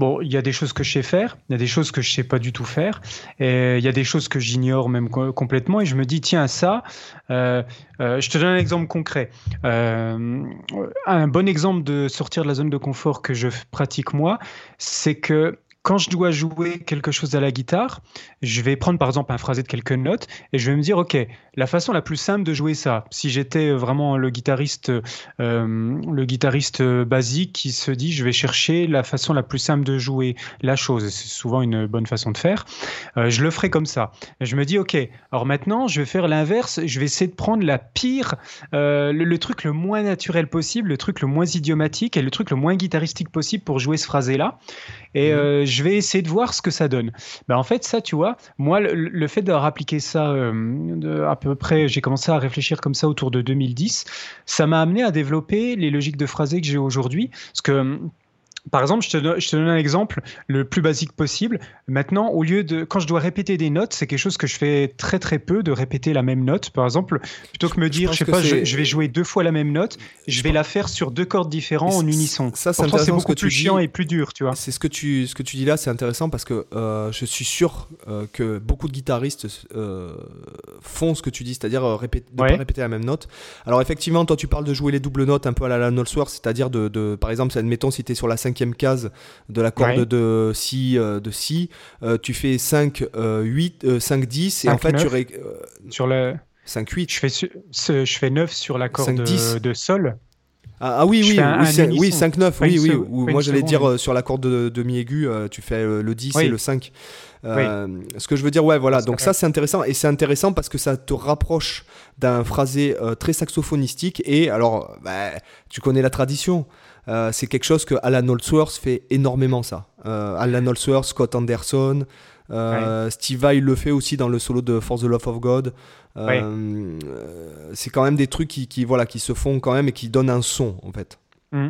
bon, il y a des choses que je sais faire, il y a des choses que je sais pas du tout faire, et il y a des choses que j'ignore même complètement. Et je me dis, tiens, ça, euh, euh, je te donne un exemple concret. Euh, un bon exemple de sortir de la zone de confort que je pratique moi, c'est que quand je dois jouer quelque chose à la guitare, je vais prendre par exemple un phrasé de quelques notes et je vais me dire, ok, la façon la plus simple de jouer ça, si j'étais vraiment le guitariste, euh, le guitariste basique qui se dit, je vais chercher la façon la plus simple de jouer la chose, c'est souvent une bonne façon de faire, euh, je le ferai comme ça. Et je me dis, ok, alors maintenant, je vais faire l'inverse, je vais essayer de prendre la pire, euh, le, le truc le moins naturel possible, le truc le moins idiomatique et le truc le moins guitaristique possible pour jouer ce phrasé-là. Et euh, je vais essayer de voir ce que ça donne. Ben en fait, ça, tu vois, moi, le, le fait d'avoir appliqué ça euh, de, à peu près, j'ai commencé à réfléchir comme ça autour de deux mille dix, ça m'a amené à développer les logiques de phrasé que j'ai aujourd'hui. Parce que, par exemple, je te, je te donne un exemple le plus basique possible. Maintenant, au lieu de, quand je dois répéter des notes, c'est quelque chose que je fais très très peu, de répéter la même note. Par exemple, plutôt que me dire, je, je sais pas, je, je vais jouer deux fois la même note, je, je vais pense... la faire sur deux cordes différentes en unisson. Ça, ça c'est beaucoup plus chiant et plus dur, tu vois. C'est ce que tu, ce que tu dis là, c'est intéressant parce que euh, je suis sûr euh, que beaucoup de guitaristes euh, font ce que tu dis, c'est-à-dire euh, répé- de ouais. pas répéter la même note. Alors effectivement, toi, tu parles de jouer les doubles notes un peu à la Allan Holdsworth, c'est-à-dire de, de, par exemple, admettons si t'es sur la cinquième cinquième case de la corde ouais. de si euh, de si euh, tu fais cinq, huit, cinq, dix et en fait neuf. tu ré... sur le cinq huit. Je fais su... je fais neuf sur la corde cinq, de sol. Ah, ah oui, oui, un, oui, un oui, cinq neuf, oui, oui. Seconde, moi, j'allais seconde, dire oui. euh, sur la corde de, de demi-aiguë, euh, tu fais euh, le dix oui. et le cinq. Euh, oui. Ce que je veux dire, ouais, voilà. Donc, c'est ça, c'est intéressant. Et c'est intéressant parce que ça te rapproche d'un phrasé euh, très saxophonistique. Et alors, bah, tu connais la tradition. Euh, c'est quelque chose que Allan Holdsworth fait énormément, ça. Euh, Allan Holdsworth, Scott Anderson. Euh, ouais. Steve Vai le fait aussi dans le solo de For the Love of God. Euh, ouais. euh, c'est quand même des trucs qui, qui, voilà, qui se font quand même et qui donnent un son en fait. Mmh.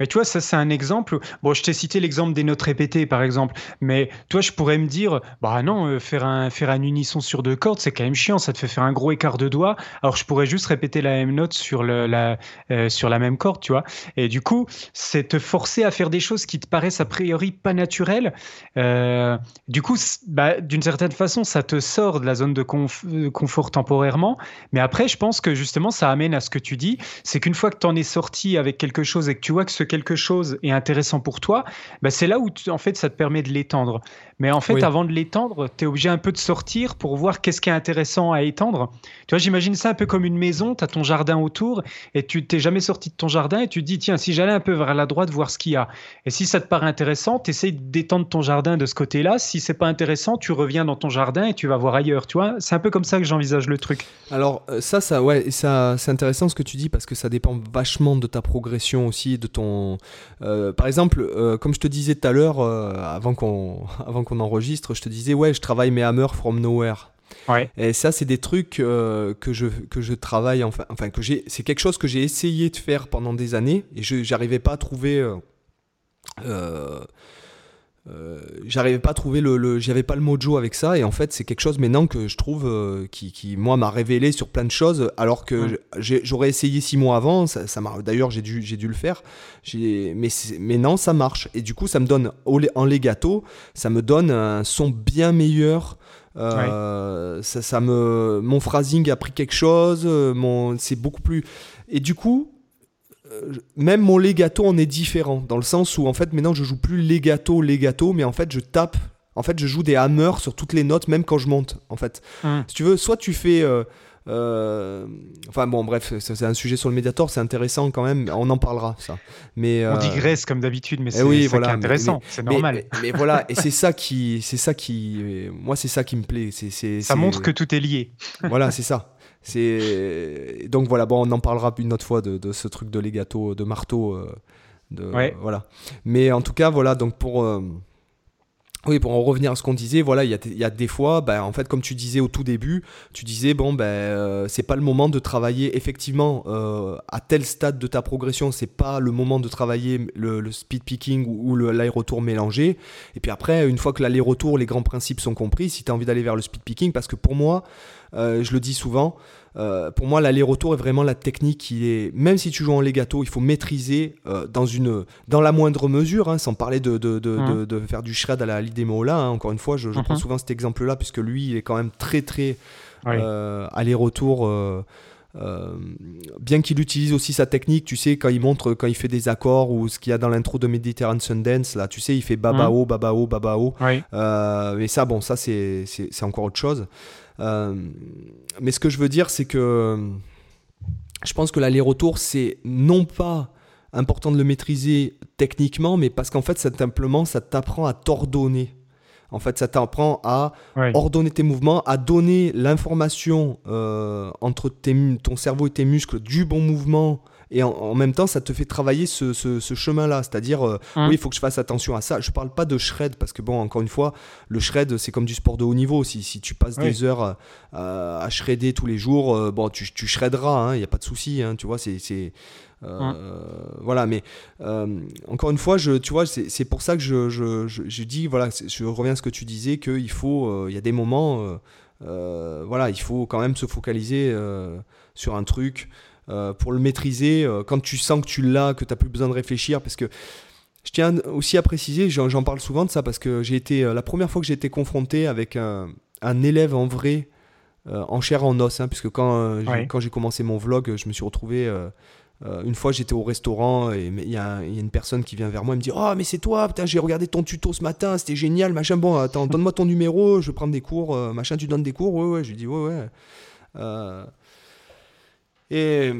Mais tu vois, ça c'est un exemple. Bon, je t'ai cité l'exemple des notes répétées par exemple, mais toi je pourrais me dire bah non, euh, faire, un, faire un unisson sur deux cordes c'est quand même chiant, ça te fait faire un gros écart de doigts, alors je pourrais juste répéter la même note sur, le, la, euh, sur la même corde, tu vois. Et du coup, c'est te forcer à faire des choses qui te paraissent a priori pas naturelles. Euh, du coup, bah, d'une certaine façon, ça te sort de la zone de conf- confort temporairement, mais après je pense que justement ça amène à ce que tu dis, c'est qu'une fois que t'en es sorti avec quelque chose et que tu vois que ce quelque chose est intéressant pour toi, bah c'est là où tu, en fait ça te permet de l'étendre. Mais en fait, oui. avant de l'étendre, tu es obligé un peu de sortir pour voir qu'est-ce qui est intéressant à étendre. Tu vois, j'imagine ça un peu comme une maison, tu as ton jardin autour et tu t'es jamais sorti de ton jardin et tu te dis tiens, si j'allais un peu vers la droite voir ce qu'il y a. Et si ça te paraît intéressant, tu essaies d'étendre ton jardin de ce côté-là. Si c'est pas intéressant, tu reviens dans ton jardin et tu vas voir ailleurs, tu vois. C'est un peu comme ça que j'envisage le truc. Alors ça ça ouais, ça c'est intéressant ce que tu dis parce que ça dépend vachement de ta progression aussi, de ton Euh, par exemple, euh, comme je te disais tout à l'heure, euh, avant qu'on avant qu'on enregistre, je te disais ouais, je travaille mes hammers from nowhere. Ouais. Et ça, c'est des trucs euh, que je que je travaille enfin, enfin que j'ai, c'est quelque chose que j'ai essayé de faire pendant des années et je j'arrivais pas à trouver. Euh, euh, Euh, j'arrivais pas à trouver le, le j'avais pas le mojo avec ça et en fait c'est quelque chose maintenant que je trouve euh, qui, qui moi m'a révélé sur plein de choses alors que ouais. j'ai, j'aurais essayé six mois avant ça, ça m'a, d'ailleurs j'ai dû, j'ai dû le faire j'ai, mais, mais non ça marche et du coup ça me donne en legato ça me donne un son bien meilleur. Euh, ouais. ça, ça me, mon phrasing a pris quelque chose mon, c'est beaucoup plus et du coup même mon legato en est différent dans le sens où en fait maintenant je joue plus legato legato mais en fait je tape en fait je joue des hammers sur toutes les notes même quand je monte en fait mm. Si tu veux soit tu fais euh, euh, enfin bon bref c'est, c'est un sujet sur le Mediator, c'est intéressant quand même, on en parlera ça mais, euh, on digresse comme d'habitude mais c'est eh oui, ça voilà, qui est intéressant mais, mais, c'est normal mais, mais, mais voilà et c'est ça qui c'est ça qui moi c'est ça qui me plaît c'est, c'est, ça c'est, montre que tout est lié voilà c'est ça. C'est... Donc voilà, bon, on en parlera une autre fois de, de ce truc de legato, de marteau, euh, de ouais. euh, voilà. Mais en tout cas, voilà. Donc pour euh... oui, pour en revenir à ce qu'on disait, voilà, il y a, y a des fois, ben, en fait, comme tu disais au tout début, tu disais bon, ben, euh, c'est pas le moment de travailler effectivement euh, à tel stade de ta progression, c'est pas le moment de travailler le, le speed picking ou, ou le, l'aller-retour mélangé. Et puis après, une fois que l'aller-retour, les grands principes sont compris, si t'as envie d'aller vers le speed picking, parce que pour moi. Euh, je le dis souvent, euh, pour moi l'aller-retour est vraiment la technique qui est, même si tu joues en legato, il faut maîtriser euh, dans, une, dans la moindre mesure, hein, sans parler de, de, de, mmh. de, de faire du shred à la Lee Demola, hein, encore une fois je, je mmh. prends souvent cet exemple-là puisque lui il est quand même très très oui. euh, aller-retour euh, euh, bien qu'il utilise aussi sa technique, tu sais quand il montre, quand il fait des accords ou ce qu'il y a dans l'intro de Mediterranean Sundance là, tu sais il fait babao, mmh. babao, babao oui. euh, mais ça bon ça c'est, c'est, c'est encore autre chose. Euh, mais ce que je veux dire, c'est que je pense que l'aller-retour, c'est non pas important de le maîtriser techniquement, mais parce qu'en fait, ça, simplement, ça t'apprend à t'ordonner. En fait, ça t'apprend à ouais. ordonner tes mouvements, à donner l'information euh, entre tes, ton cerveau et tes muscles du bon mouvement. Et en, en même temps, ça te fait travailler ce, ce, ce chemin-là. C'est-à-dire, euh, mmh. oui, il faut que je fasse attention à ça. Je ne parle pas de shred parce que, bon, encore une fois, le shred, c'est comme du sport de haut niveau. Si, si tu passes oui. des heures euh, à shredder tous les jours, euh, bon, tu, tu shredderas, il hein, n'y a pas de souci. Hein, tu vois, c'est... c'est euh, mmh. Voilà, mais euh, encore une fois, je, tu vois, c'est, c'est pour ça que je, je, je, je dis, voilà, je reviens à ce que tu disais, qu'il faut, il euh, y a des moments, euh, euh, voilà, il faut quand même se focaliser euh, sur un truc... Euh, pour le maîtriser, euh, quand tu sens que tu l'as, que tu n'as plus besoin de réfléchir, parce que je tiens aussi à préciser, j'en, j'en parle souvent de ça, parce que j'ai été, euh, la première fois que j'ai été confronté avec un, un élève en vrai, euh, en chair en os, hein, puisque quand, euh, ouais. j'ai, quand j'ai commencé mon vlog, je me suis retrouvé euh, Euh, une fois, j'étais au restaurant et il y, y a une personne qui vient vers moi et me dit « Oh, mais c'est toi, putain, j'ai regardé ton tuto ce matin, c'était génial, machin, bon, attends, donne-moi ton numéro, je vais prendre des cours, euh, machin, tu donnes des cours, ouais, ouais. » Je lui dis « Ouais, ouais. Euh... » Et...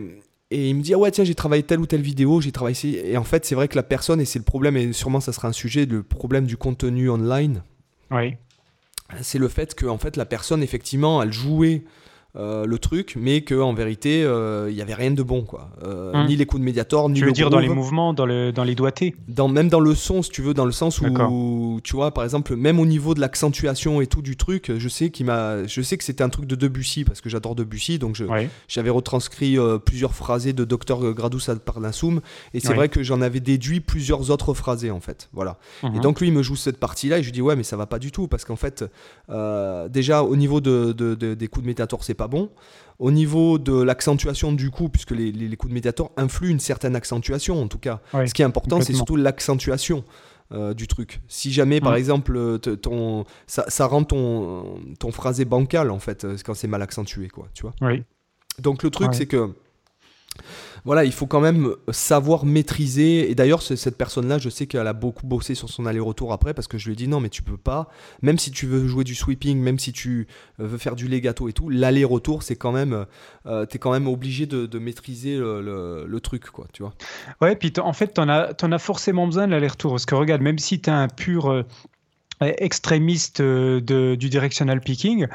Et il me dit, ah ouais, tiens, j'ai travaillé telle ou telle vidéo, j'ai travaillé ici. Et en fait, c'est vrai que la personne, et c'est le problème, et sûrement ça sera un sujet, le problème du contenu online. Oui. C'est le fait que, en fait, la personne, effectivement, elle jouait euh, le truc, mais qu'en vérité, il euh, n'y avait rien de bon, quoi. Euh, hum. Ni les coups de médiator, ni tu le. Tu veux dire groove. Dans les mouvements, dans, le, dans les doigtés dans, même dans le son, si tu veux, dans le sens où, où, tu vois, par exemple, même au niveau de l'accentuation et tout du truc, je sais, qu'il m'a, je sais que c'était un truc de Debussy, parce que j'adore Debussy, donc je, ouais. j'avais retranscrit euh, plusieurs phrasés de docteur Gradus ad Parnassum, et c'est ouais. vrai que j'en avais déduit plusieurs autres phrasés, en fait. Voilà. Uh-huh. Et donc, lui, il me joue cette partie-là, et je lui dis, ouais, mais ça va pas du tout, parce qu'en fait, euh, déjà, au niveau de, de, de, des coups de médiator, c'est pas bon. Au niveau de l'accentuation du coup, puisque les, les, les coups de médiator influent une certaine accentuation en tout cas. Oui, ce qui est important, c'est surtout l'accentuation euh, du truc. Si jamais, mmh. par exemple, t- ton, ça, ça rend ton, ton phrasé bancal en fait, quand c'est mal accentué, quoi, tu vois. Oui. Donc le truc, ouais. c'est que voilà, il faut quand même savoir maîtriser. Et d'ailleurs, cette personne-là, je sais qu'elle a beaucoup bossé sur son aller-retour après, parce que je lui ai dit non, mais tu peux pas. Même si tu veux jouer du sweeping, même si tu veux faire du legato et tout, l'aller-retour, c'est quand même, euh, t'es quand même obligé de, de maîtriser le, le, le truc, quoi. Tu vois. Ouais, puis en fait, t'en as, t'en as forcément besoin de l'aller-retour, parce que regarde, même si t'as un pur euh... extrémiste de, du directional picking,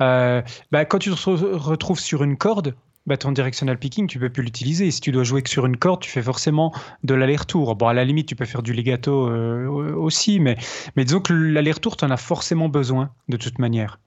euh, bah, quand tu te retrouves sur une corde. Bah, ton directional picking, tu ne peux plus l'utiliser. Si tu dois jouer que sur une corde, tu fais forcément de l'aller-retour. Bon, à la limite, tu peux faire du legato euh, aussi, mais, mais disons que l'aller-retour, tu en as forcément besoin, de toute manière.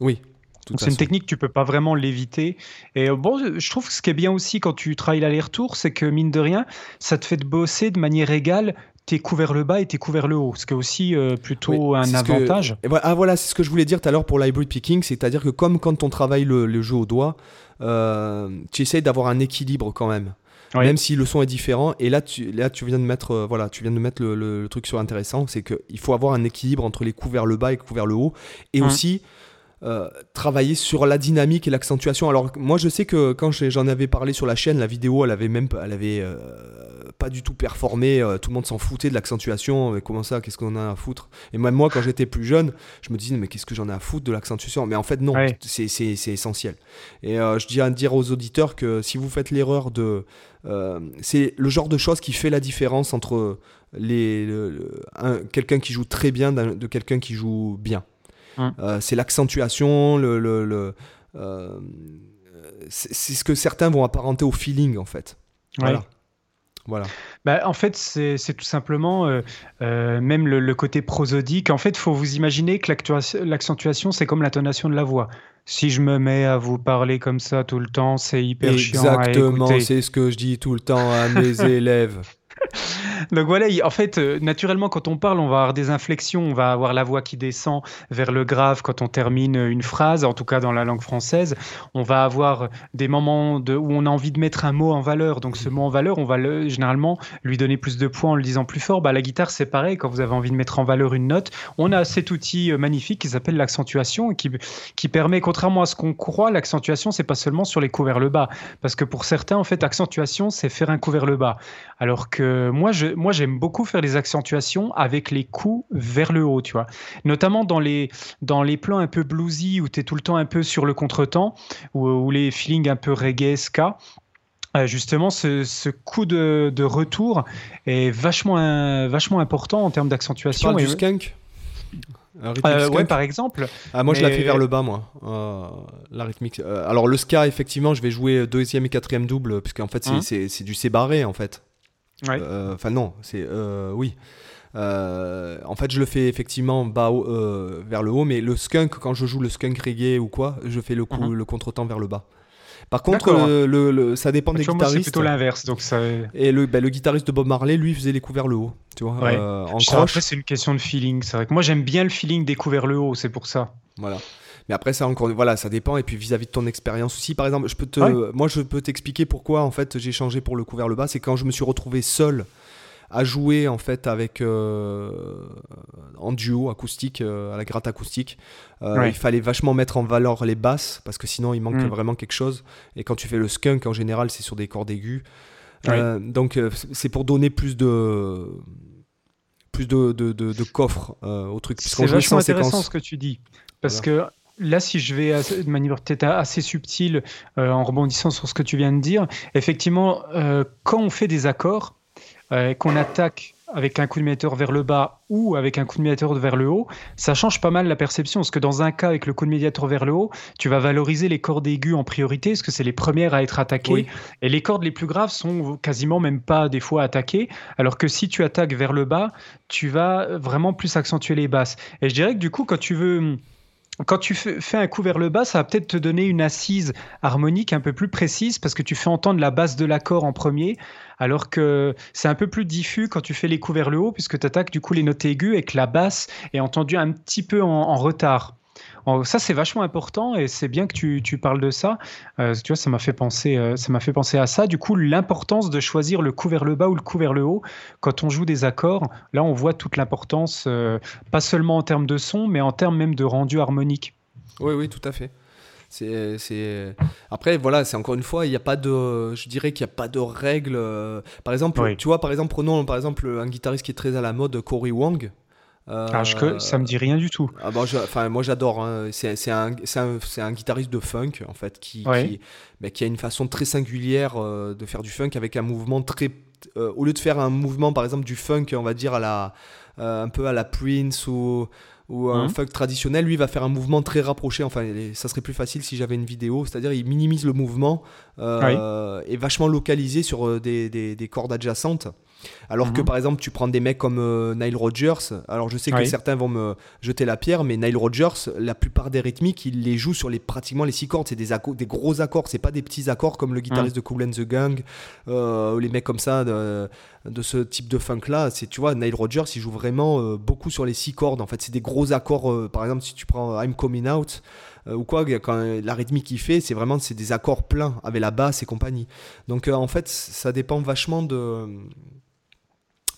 Oui. Donc, c'est une technique que tu ne peux pas vraiment l'éviter. Et bon, je trouve que ce qui est bien aussi quand tu travailles l'aller-retour, c'est que, mine de rien, ça te fait de bosser de manière égale tes coups vers le bas et tes coups vers le haut, ce qui est aussi euh, plutôt oui, un avantage. Que... Ah voilà, c'est ce que je voulais dire tout à l'heure pour l'hybrid picking, c'est-à-dire que comme quand on travaille le, le jeu au doigt, euh, tu essayes d'avoir un équilibre quand même, oui. même si le son est différent. Et là, tu, là, tu viens de mettre, euh, voilà, tu viens de mettre le, le, le truc sur intéressant, c'est qu'il faut avoir un équilibre entre les coups vers le bas et les coups vers le haut, et hum. aussi... Euh, travailler sur la dynamique et l'accentuation. Alors moi je sais que quand j'en avais parlé sur la chaîne, la vidéo elle avait même elle avait euh, pas du tout performé, euh, tout le monde s'en foutait de l'accentuation, mais comment ça, qu'est-ce qu'on a à foutre? Et même moi quand j'étais plus jeune, je me disais mais qu'est-ce que j'en ai à foutre de l'accentuation? Mais en fait non, ouais. c'est, c'est, c'est essentiel. Et euh, je dis à dire aux auditeurs que si vous faites l'erreur de euh, c'est le genre de chose qui fait la différence entre les, le, le, un, quelqu'un qui joue très bien de quelqu'un qui joue bien. Euh, c'est l'accentuation, le, le, le, euh, c'est, c'est ce que certains vont apparenter au feeling en fait. Voilà. Ouais. Voilà. Bah, en fait, c'est, c'est tout simplement euh, euh, même le, le côté prosodique. En fait, il faut vous imaginer que l'accentuation, c'est comme l'intonation de la voix. Si je me mets à vous parler comme ça tout le temps, c'est hyper Exactement, chiant à écouter. Exactement, c'est ce que je dis tout le temps à mes élèves. Donc voilà, en fait, euh, naturellement, quand on parle, on va avoir des inflexions, on va avoir la voix qui descend vers le grave quand on termine une phrase, en tout cas dans la langue française. On va avoir des moments de, où on a envie de mettre un mot en valeur. Donc ce mot en valeur, on va le, généralement lui donner plus de points en le disant plus fort. Bah, la guitare, c'est pareil, quand vous avez envie de mettre en valeur une note, on a cet outil magnifique qui s'appelle l'accentuation, et qui, qui permet, contrairement à ce qu'on croit, l'accentuation, c'est pas seulement sur les coups vers le bas. Parce que pour certains, en fait, accentuation, c'est faire un coup vers le bas. Alors que moi, je Moi, j'aime beaucoup faire des accentuations avec les coups vers le haut, tu vois. Notamment dans les, dans les plans un peu bluesy où tu es tout le temps un peu sur le contretemps ou, ou les feelings un peu reggae, ska. Euh, justement, ce, ce coup de, de retour est vachement, un, vachement important en termes d'accentuation. Tu parles et du skunk ? Euh, ouais, par exemple. Ah, moi, mais... je la fais vers le bas, moi. Euh, la rythmique. Euh, alors, le ska, effectivement, je vais jouer deuxième et quatrième double, puisqu'en fait, c'est, hein? c'est, c'est du sébarré, en fait. Ouais. Enfin euh, non, c'est euh, oui. Euh, en fait, je le fais effectivement bas euh, vers le haut, mais le skunk quand je joue le skunk reggae ou quoi, je fais le coup, mm-hmm. le contretemps vers le bas. Par contre, euh, le, le, ça dépend des guitaristes. C'est plutôt l'inverse, donc ça. Et le, bah, le guitariste de Bob Marley, lui, faisait les coups vers le haut. Tu vois, ouais. euh, en croche. Après, c'est une question de feeling. C'est vrai que moi, j'aime bien le feeling des coups vers le haut, c'est pour ça. Voilà. Mais après ça encore, voilà, ça dépend. Et puis vis-à-vis de ton expérience aussi, par exemple, je peux te, ouais. moi je peux t'expliquer pourquoi en fait j'ai changé pour le coup vers le bas. C'est quand je me suis retrouvé seul à jouer en fait avec euh, en duo acoustique, euh, à la gratte acoustique. Euh, ouais. Il fallait vachement mettre en valeur les basses parce que sinon il manque mmh. vraiment quelque chose. Et quand tu fais le skunk, en général, c'est sur des cordes aiguës. Ouais. Euh, donc c'est pour donner plus de plus de de, de, de coffre euh, au truc. C'est vachement intéressant séquence. Ce que tu dis parce voilà. que. Là, si je vais de manière peut-être assez subtile, euh, en rebondissant sur ce que tu viens de dire, effectivement, euh, quand on fait des accords, euh, qu'on attaque avec un coup de médiateur vers le bas ou avec un coup de médiateur vers le haut, ça change pas mal la perception. Parce que dans un cas, avec le coup de médiateur vers le haut, tu vas valoriser les cordes aiguës en priorité, parce que c'est les premières à être attaquées. Oui. Et les cordes les plus graves sont quasiment même pas des fois attaquées. Alors que si tu attaques vers le bas, tu vas vraiment plus accentuer les basses. Et je dirais que du coup, quand tu veux... Quand tu fais un coup vers le bas, ça va peut-être te donner une assise harmonique un peu plus précise parce que tu fais entendre la basse de l'accord en premier, alors que c'est un peu plus diffus quand tu fais les coups vers le haut puisque tu attaques du coup les notes aiguës et que la basse est entendue un petit peu en, en retard. Ça, c'est vachement important et c'est bien que tu, tu parles de ça. Euh, tu vois, ça m'a fait penser, euh, ça m'a fait penser à ça. Du coup, l'importance de choisir le coup vers le bas ou le coup vers le haut quand on joue des accords. Là, on voit toute l'importance, euh, pas seulement en termes de son, mais en termes même de rendu harmonique. Oui, oui, tout à fait. C'est, c'est... Après, voilà, c'est encore une fois, il y a pas de, je dirais qu'il n'y a pas de règles. Par exemple, oui. tu vois, par exemple, prenons par exemple un guitariste qui est très à la mode, Corey Wong. Euh, ah, je, ça me dit rien du tout. Ah bon, je, enfin, moi j'adore. Hein. C'est, c'est, un, c'est, un, c'est un guitariste de funk en fait qui, ouais. qui, bah, qui a une façon très singulière euh, de faire du funk avec un mouvement très. Euh, au lieu de faire un mouvement par exemple du funk, on va dire à la, euh, un peu à la Prince ou, ou un mmh. funk traditionnel, lui va faire un mouvement très rapproché. Enfin, ça serait plus facile si j'avais une vidéo. C'est-à-dire, il minimise le mouvement euh, oui. et vachement localisé sur des, des, des cordes adjacentes. Alors mm-hmm. que par exemple tu prends des mecs comme euh, Nile Rodgers, alors je sais que oui. certains vont me jeter la pierre, mais Nile Rodgers, la plupart des rythmiques, il les joue sur les, pratiquement les six cordes, c'est des, acco- des gros accords, c'est pas des petits accords comme le guitariste mm. de Cool and the Gang, euh, les mecs comme ça de, de ce type de funk là, c'est, tu vois, Nile Rodgers il joue vraiment euh, beaucoup sur les six cordes, en fait c'est des gros accords, euh, par exemple si tu prends I'm Coming Out, ou quoi, quand la rythmique qu'il fait, c'est vraiment c'est des accords pleins avec la basse et compagnie. Donc euh, en fait, ça dépend vachement de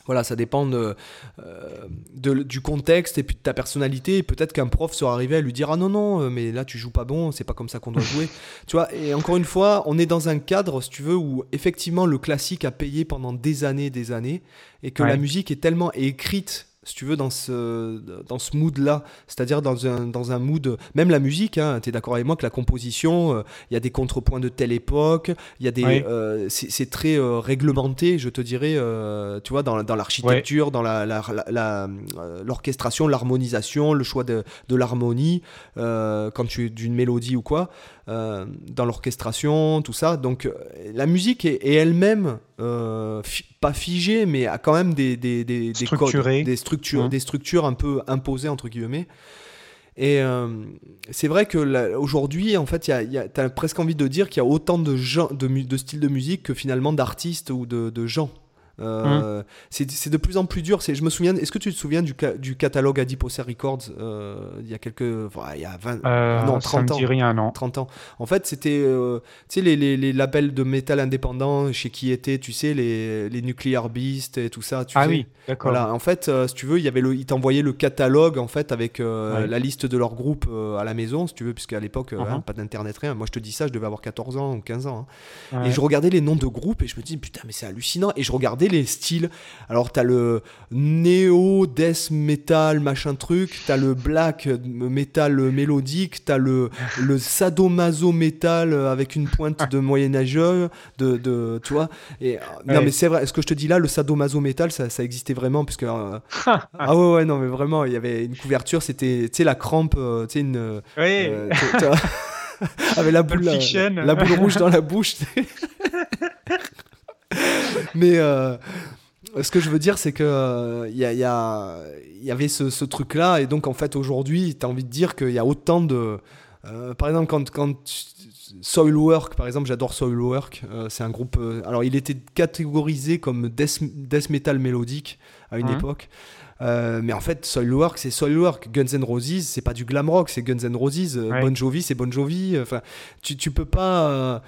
voilà, ça dépend de, euh, de du contexte et puis de ta personnalité. Et peut-être qu'un prof sera arrivé à lui dire ah non non, mais là tu joues pas bon, c'est pas comme ça qu'on doit jouer. Tu vois. Et encore une fois, on est dans un cadre, si tu veux, où effectivement le classique a payé pendant des années, des années, et que ouais. la musique est tellement écrite. Si tu veux, dans ce, dans ce mood-là, c'est-à-dire dans un, dans un mood... Même la musique, hein, tu es d'accord avec moi que la composition, il euh, y a des contrepoints de telle époque, y a des, oui. euh, c'est, c'est très euh, réglementé, je te dirais, euh, tu vois, dans, dans l'architecture, oui. dans la, la, la, la, euh, l'orchestration, l'harmonisation, le choix de, de l'harmonie, euh, quand tu es d'une mélodie ou quoi, euh, dans l'orchestration, tout ça. Donc, la musique est, est elle-même... Euh, fi- pas figé mais a quand même des, des, des, des codes, des structures, ouais. des structures un peu imposées entre guillemets et euh, c'est vrai que là, aujourd'hui en fait y a, y a, t'as presque envie de dire qu'il y a autant de, gens, de, de styles de musique que finalement d'artistes ou de, de gens euh, mmh. c'est, c'est de plus en plus dur. C'est, je me souviens, est-ce que tu te souviens du, du catalogue Adiposaire Records euh, il y a quelques il y a vingt euh, non trente ans, rien, non. trente ans en fait c'était euh, tu sais les, les, les labels de métal indépendants chez qui étaient tu sais les, les Nuclear Beast et tout ça tu ah sais. Oui d'accord voilà en fait euh, si tu veux il y avait le, ils t'envoyaient le catalogue en fait avec euh, ouais. la liste de leurs groupes euh, à la maison si tu veux puisque à l'époque uh-huh. hein, pas d'internet rien, moi je te dis ça je devais avoir quatorze ans ou quinze ans hein. ouais. Et je regardais les noms de groupes et je me dis putain mais c'est hallucinant et je regardais les styles. Alors t'as le néo death metal machin truc, t'as le black metal mélodique, t'as le le sadomaso metal avec une pointe de moyenâgeux de de tu vois et ouais. non mais c'est vrai ce que je te dis là, le sadomaso metal ça ça existait vraiment puisque euh, ah ouais ouais non mais vraiment il y avait une couverture c'était tu sais la crampe tu sais une oui. euh, t'as, t'as, avec la boule la, la boule rouge dans la bouche. Mais euh, ce que je veux dire, c'est qu'il euh, y, y, y avait ce, ce truc-là. Et donc, en fait, aujourd'hui, tu as envie de dire qu'il y a autant de... Euh, par exemple, quand, quand Soilwork, par exemple, j'adore Soilwork. Euh, c'est un groupe... Euh, alors, il était catégorisé comme death, death metal mélodique à une mmh. époque. Euh, mais en fait, Soilwork, c'est Soilwork. Guns N' Roses, c'est pas du glam rock, c'est Guns N' Roses. Ouais. Bon Jovi, c'est Bon Jovi. Enfin, tu, tu peux pas... Euh,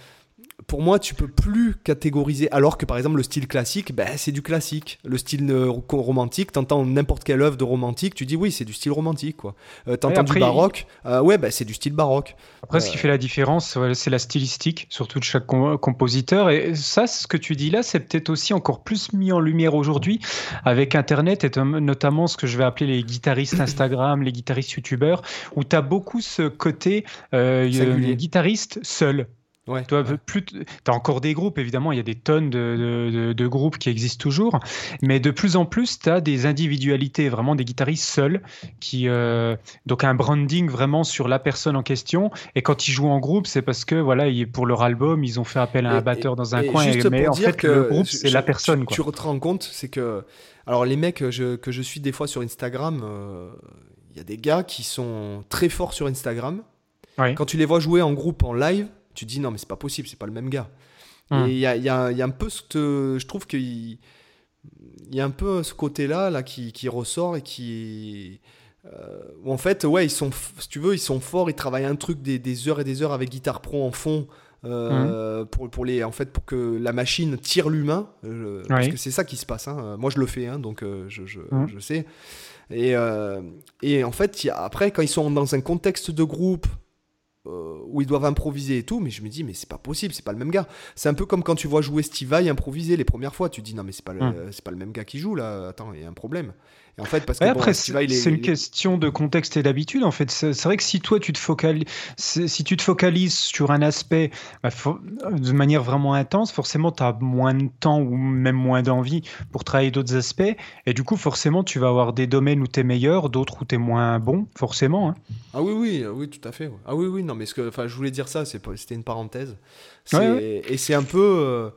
pour moi, tu peux plus catégoriser. Alors que par exemple, le style classique, ben, c'est du classique. Le style euh, romantique, t'entends n'importe quelle œuvre de romantique, tu dis oui, c'est du style romantique, quoi. Euh, t'entends après, du baroque, il... euh, ouais, ben, c'est du style baroque. Après, euh... ce qui fait la différence, c'est la stylistique, surtout de chaque com- compositeur. Et ça, ce que tu dis là, c'est peut-être aussi encore plus mis en lumière aujourd'hui avec Internet et t- notamment ce que je vais appeler les guitaristes Instagram, les guitaristes YouTubeurs, où t'as beaucoup ce côté euh, euh, guitariste seul. Ouais, tu as ouais. plus t- t'as encore des groupes, évidemment, il y a des tonnes de, de, de, de groupes qui existent toujours, mais de plus en plus, tu as des individualités, vraiment des guitaristes seuls, qui, euh, donc un branding vraiment sur la personne en question, et quand ils jouent en groupe, c'est parce que voilà, ils, pour leur album, ils ont fait appel à un et, batteur dans un et coin, et, mais en fait, que le groupe, je, c'est je, la personne. Tu, quoi. tu te rends compte, c'est que, alors les mecs je, que je suis des fois sur Instagram, il euh, y a des gars qui sont très forts sur Instagram, ouais. Quand tu les vois jouer en groupe, en live, tu te dis non mais c'est pas possible, c'est pas le même gars. Mmh. Et il y a, y, a, y a un peu ce te, je trouve qu'il y a un peu ce côté là là qui, qui ressort et qui euh, où en fait ouais ils sont, si tu veux, ils sont forts, ils travaillent un truc des, des heures et des heures avec Guitar Pro en fond euh, mmh. pour pour les en fait pour que la machine tire l'humain euh, oui. parce que c'est ça qui se passe. Hein. Moi je le fais hein, donc euh, je je, mmh. je sais. Et euh, et en fait y a, après quand ils sont dans un contexte de groupe Euh, où ils doivent improviser et tout, mais je me dis mais c'est pas possible, c'est pas le même gars. C'est un peu comme quand tu vois jouer Steve Vai improviser les premières fois, tu te dis non mais c'est pas le, mmh. c'est pas le même gars qui joue là, attends, il y a un problème. Et en fait parce que ouais, bon, après Steve Vai, c'est, il est, c'est une il est... question de contexte et d'habitude en fait. C'est, c'est vrai que si toi tu te focalises si tu te focalises sur un aspect bah, fo- de manière vraiment intense, forcément tu as moins de temps ou même moins d'envie pour travailler d'autres aspects et du coup forcément tu vas avoir des domaines où tu es meilleur, d'autres où tu es moins bon, forcément hein. Ah oui oui, oui tout à fait. Ouais. Ah oui oui. Non. Non, mais ce que, enfin, je voulais dire ça, c'est, c'était une parenthèse. C'est, ouais, ouais. Et c'est un peu, euh,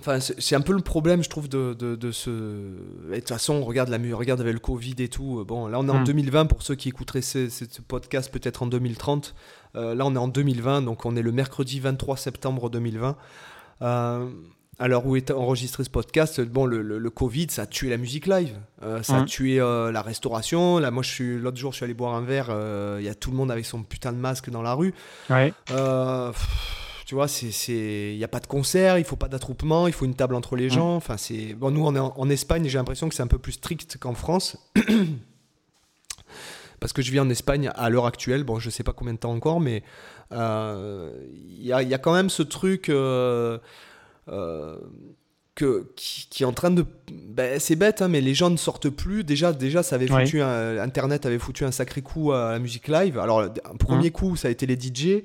enfin, c'est, c'est un peu le problème, je trouve, de, de, de ce. Et de toute façon, on regarde la, regarde avec le Covid et tout. Bon, là, on est mmh. en deux mille vingt pour ceux qui écouteraient ce, ce podcast peut-être en deux mille trente. Euh, là, on est en deux mille vingt, donc on est le mercredi vingt-trois septembre deux mille vingt. Euh, À l'heure où est enregistré ce podcast, bon, le, le, le Covid, ça a tué la musique live, euh, ça mmh. a tué euh, la restauration. Là, moi, je suis, l'autre jour, je suis allé boire un verre, il euh, y a tout le monde avec son putain de masque dans la rue. Ouais. Euh, pff, tu vois, c'est, c'est, il n'y a pas de concert, il ne faut pas d'attroupement, il faut une table entre les mmh. gens. Enfin, c'est, bon, nous, on est en, en Espagne, j'ai l'impression que c'est un peu plus strict qu'en France. Parce que je vis en Espagne à l'heure actuelle, bon, je ne sais pas combien de temps encore, mais il euh, y, a, y a quand même ce truc... Euh, Euh, que, qui, qui est en train de ben, c'est bête hein, mais les gens ne sortent plus déjà, déjà ça avait foutu oui. un, Internet avait foutu un sacré coup à la musique live. Alors un premier mmh. coup ça a été les D J,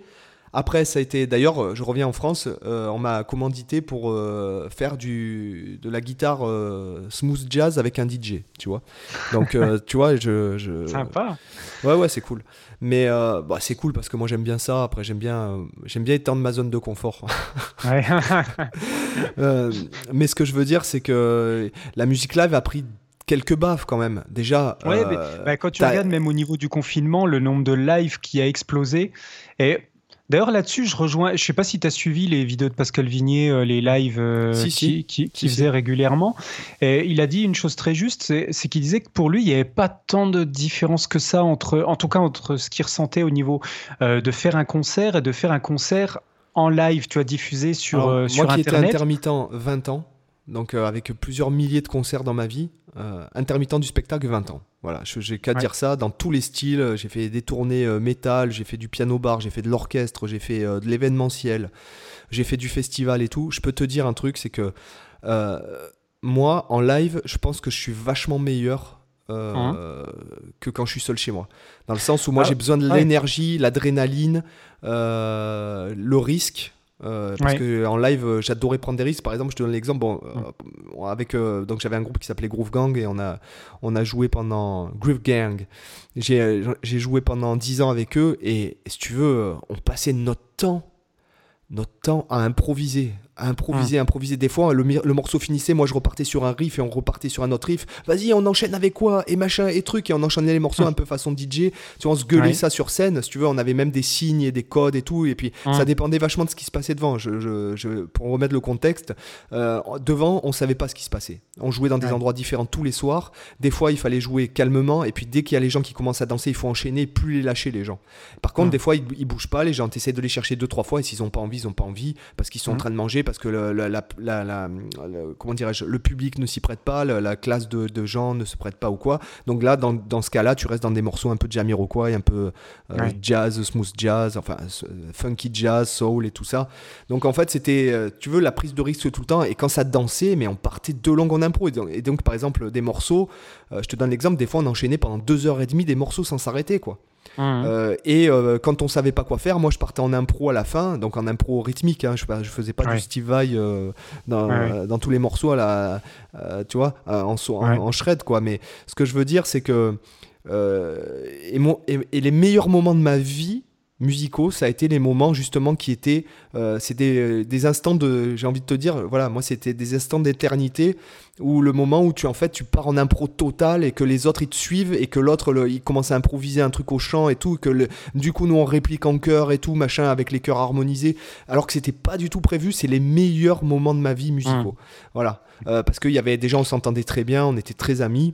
après ça a été, d'ailleurs je reviens en France, euh, on m'a commandité pour euh, faire du, de la guitare euh, smooth jazz avec un D J, tu vois, donc euh, tu vois je, je... sympa ouais ouais c'est cool. Mais euh, bah, c'est cool parce que moi j'aime bien ça. Après j'aime bien, euh, j'aime bien étendre ma zone de confort. Ouais. euh, mais ce que je veux dire, c'est que la musique live a pris quelques baffes quand même. Déjà. Ouais, euh, mais, bah, quand tu t'as... regardes même au niveau du confinement, le nombre de lives qui a explosé. Et d'ailleurs là-dessus, je rejoins. Je sais pas si tu as suivi les vidéos de Pascal Vigné, euh, les lives euh, si, qui, si. qui, qui si, faisait si. régulièrement. Et il a dit une chose très juste, c'est, c'est qu'il disait que pour lui, il n'y avait pas tant de différence que ça entre, en tout cas, entre ce qu'il ressentait au niveau euh, de faire un concert et de faire un concert en live, tu vois, diffusé sur, Alors, euh, sur Internet. Moi qui étais intermittent vingt ans, donc euh, avec plusieurs milliers de concerts dans ma vie, euh, intermittent du spectacle vingt ans. Voilà, je, j'ai qu'à ouais. dire ça, dans tous les styles, j'ai fait des tournées euh, métal, j'ai fait du piano-bar, j'ai fait de l'orchestre, j'ai fait euh, de l'événementiel, j'ai fait du festival et tout. Je peux te dire un truc, c'est que euh, moi, en live, je pense que je suis vachement meilleur euh, mmh. euh, que quand je suis seul chez moi. Dans le sens où moi, ah, j'ai besoin de ouais. l'énergie, l'adrénaline, euh, le risque. Euh, parce ouais. que en live euh, j'adorais prendre des risques. Par exemple, je te donne l'exemple, bon, euh, avec euh, donc j'avais un groupe qui s'appelait Groove Gang et on a on a joué pendant Groove Gang. J'ai j'ai joué pendant dix ans avec eux et, et si tu veux, on passait notre temps notre temps à improviser, improviser, ah. improviser. Des fois, le, le morceau finissait, moi je repartais sur un riff et on repartait sur un autre riff. Vas-y, on enchaîne avec quoi et machin et truc, et on enchaînait les morceaux ah. un peu façon D J. Tu vois, on se gueulait ouais. ça sur scène. Si tu veux, on avait même des signes et des codes et tout. Et puis ah. ça dépendait vachement de ce qui se passait devant. Je, je, je, pour remettre le contexte, euh, devant, on savait pas ce qui se passait. On jouait dans des ouais. endroits différents tous les soirs. Des fois, il fallait jouer calmement. Et puis dès qu'il y a les gens qui commencent à danser, il faut enchaîner, plus les lâcher les gens. Par contre, ah. des fois, ils, ils bougent pas. Les gens, t'essayes de les chercher deux trois fois. Et s'ils ont pas envie, ils ont pas envie parce qu'ils sont ah. en train de manger. Parce que le, la, la, la, la, le, comment dirais-je, le public ne s'y prête pas, la, la classe de, de gens ne se prête pas ou quoi. Donc là, dans, dans ce cas-là, tu restes dans des morceaux un peu jamiroquai, un peu euh, ouais. jazz, smooth jazz, enfin funky jazz, soul et tout ça. Donc en fait, c'était, tu veux, la prise de risque tout le temps. Et quand ça dansait, mais on partait de longue en impro. Et donc, et donc par exemple, des morceaux, euh, je te donne l'exemple, des fois on enchaînait pendant deux heures et demie des morceaux sans s'arrêter, quoi. Mmh. Euh, et euh, quand on savait pas quoi faire, moi je partais en impro à la fin, donc en impro rythmique, hein, je, je faisais pas ouais. du Steve Vai euh, dans, ouais, euh, ouais. dans tous les morceaux à la, euh, tu vois, en, en, ouais. en shred quoi. Mais ce que je veux dire, c'est que euh, et, mon, et, et les meilleurs moments de ma vie musicaux, ça a été les moments justement qui étaient, euh, c'était des instants de, j'ai envie de te dire, voilà, moi c'était des instants d'éternité où le moment où tu en fait tu pars en impro total et que les autres ils te suivent et que l'autre le, il commence à improviser un truc au chant et tout, que le, du coup nous on réplique en chœur et tout machin avec les chœurs harmonisés alors que c'était pas du tout prévu. C'est les meilleurs moments de ma vie musicaux, mmh. voilà, euh, parce qu'il y avait des gens, on s'entendait très bien, on était très amis.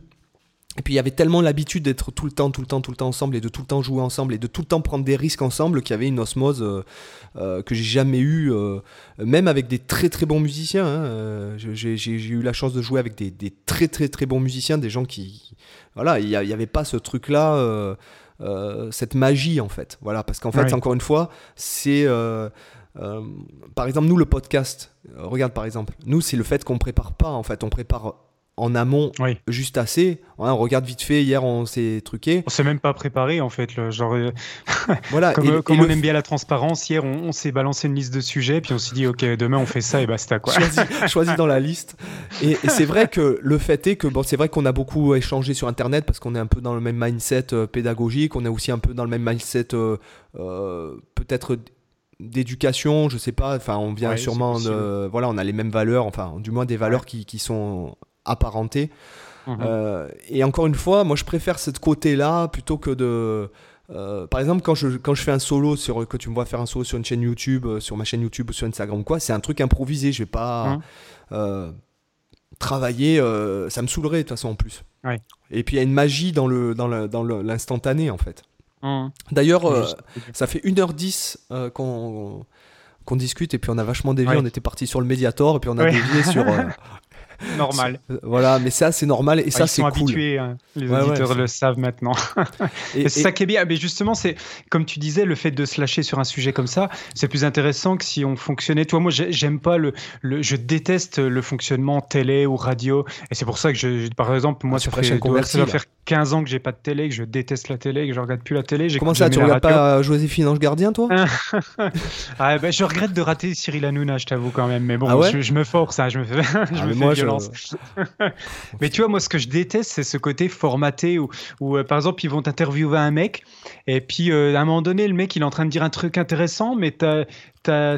Et puis il y avait tellement l'habitude d'être tout le temps, tout le temps, tout le temps ensemble et de tout le temps jouer ensemble et de tout le temps prendre des risques ensemble qu'il y avait une osmose euh, euh, que j'ai jamais eue, euh, même avec des très très bons musiciens. Hein, euh, j'ai, j'ai, j'ai eu la chance de jouer avec des, des très très très bons musiciens, des gens qui, voilà, il y, y avait pas ce truc-là. Euh, Euh, cette magie en fait, voilà, parce qu'en fait ouais. c'est, encore une fois c'est euh, euh, par exemple nous le podcast, euh, regarde par exemple nous c'est le fait qu'on prépare pas en fait, on prépare en amont oui. juste assez, hein, on regarde vite fait, hier on s'est truqué, on s'est même pas préparé en fait le, genre euh... voilà, comme, et, euh, comme et on le... aime bien la transparence, hier on, on s'est balancé une liste de sujets puis on s'est dit ok demain on fait ça et basta quoi. Choisis, choisis dans la liste et, et c'est vrai que le fait est que bon, c'est vrai qu'on a beaucoup échangé sur internet parce qu'on est un peu dans le même mindset euh, pédagogique, on est aussi un peu dans le même mindset euh, euh, peut-être d'éducation, je sais pas, enfin on vient ouais, sûrement de, voilà, on a les mêmes valeurs, enfin du moins des valeurs ouais. qui, qui sont apparentés. Mmh. Euh, et encore une fois, moi je préfère ce côté-là plutôt que de... Euh, par exemple, quand je, quand je fais un solo, sur, que tu me vois faire un solo sur une chaîne YouTube, euh, sur ma chaîne YouTube ou sur Instagram ou quoi, c'est un truc improvisé, je vais pas... Mmh. Euh, travailler, euh, ça me saoulerait de toute façon en plus. Ouais. Et puis il y a une magie dans, le, dans, le, dans le, l'instantané en fait. Mmh. D'ailleurs, euh, ça fait une heure dix euh, qu'on, qu'on discute et puis on a vachement dévié, ouais. on était parti sur le Mediator et puis on a ouais. dévié sur... Euh, normal. Voilà, mais ça c'est normal et ouais, ça c'est cool. Ils sont habitués, hein. Les ouais, auditeurs ouais, le savent maintenant. et, et... C'est ça qui est bien, mais justement c'est comme tu disais, le fait de se lâcher sur un sujet comme ça, c'est plus intéressant que si on fonctionnait. Toi, moi j'aime pas le, le je déteste le fonctionnement télé ou radio et c'est pour ça que je, par exemple moi ah, ça, fait, ça va faire quinze ans que j'ai pas de télé, que je déteste la télé, que je regarde plus la télé. J'ai Comment ça, tu regardes pas Joséphine Ange Gardien toi? Ah, bah, je regrette de rater Cyril Hanouna, je t'avoue quand même, mais bon ah ouais je, je me force, hein, je me fais, je ah, me fais mais tu vois, moi ce que je déteste c'est ce côté formaté où, où euh, par exemple ils vont t'interviewer un mec et puis euh, à un moment donné le mec il est en train de dire un truc intéressant mais t'as, t'as,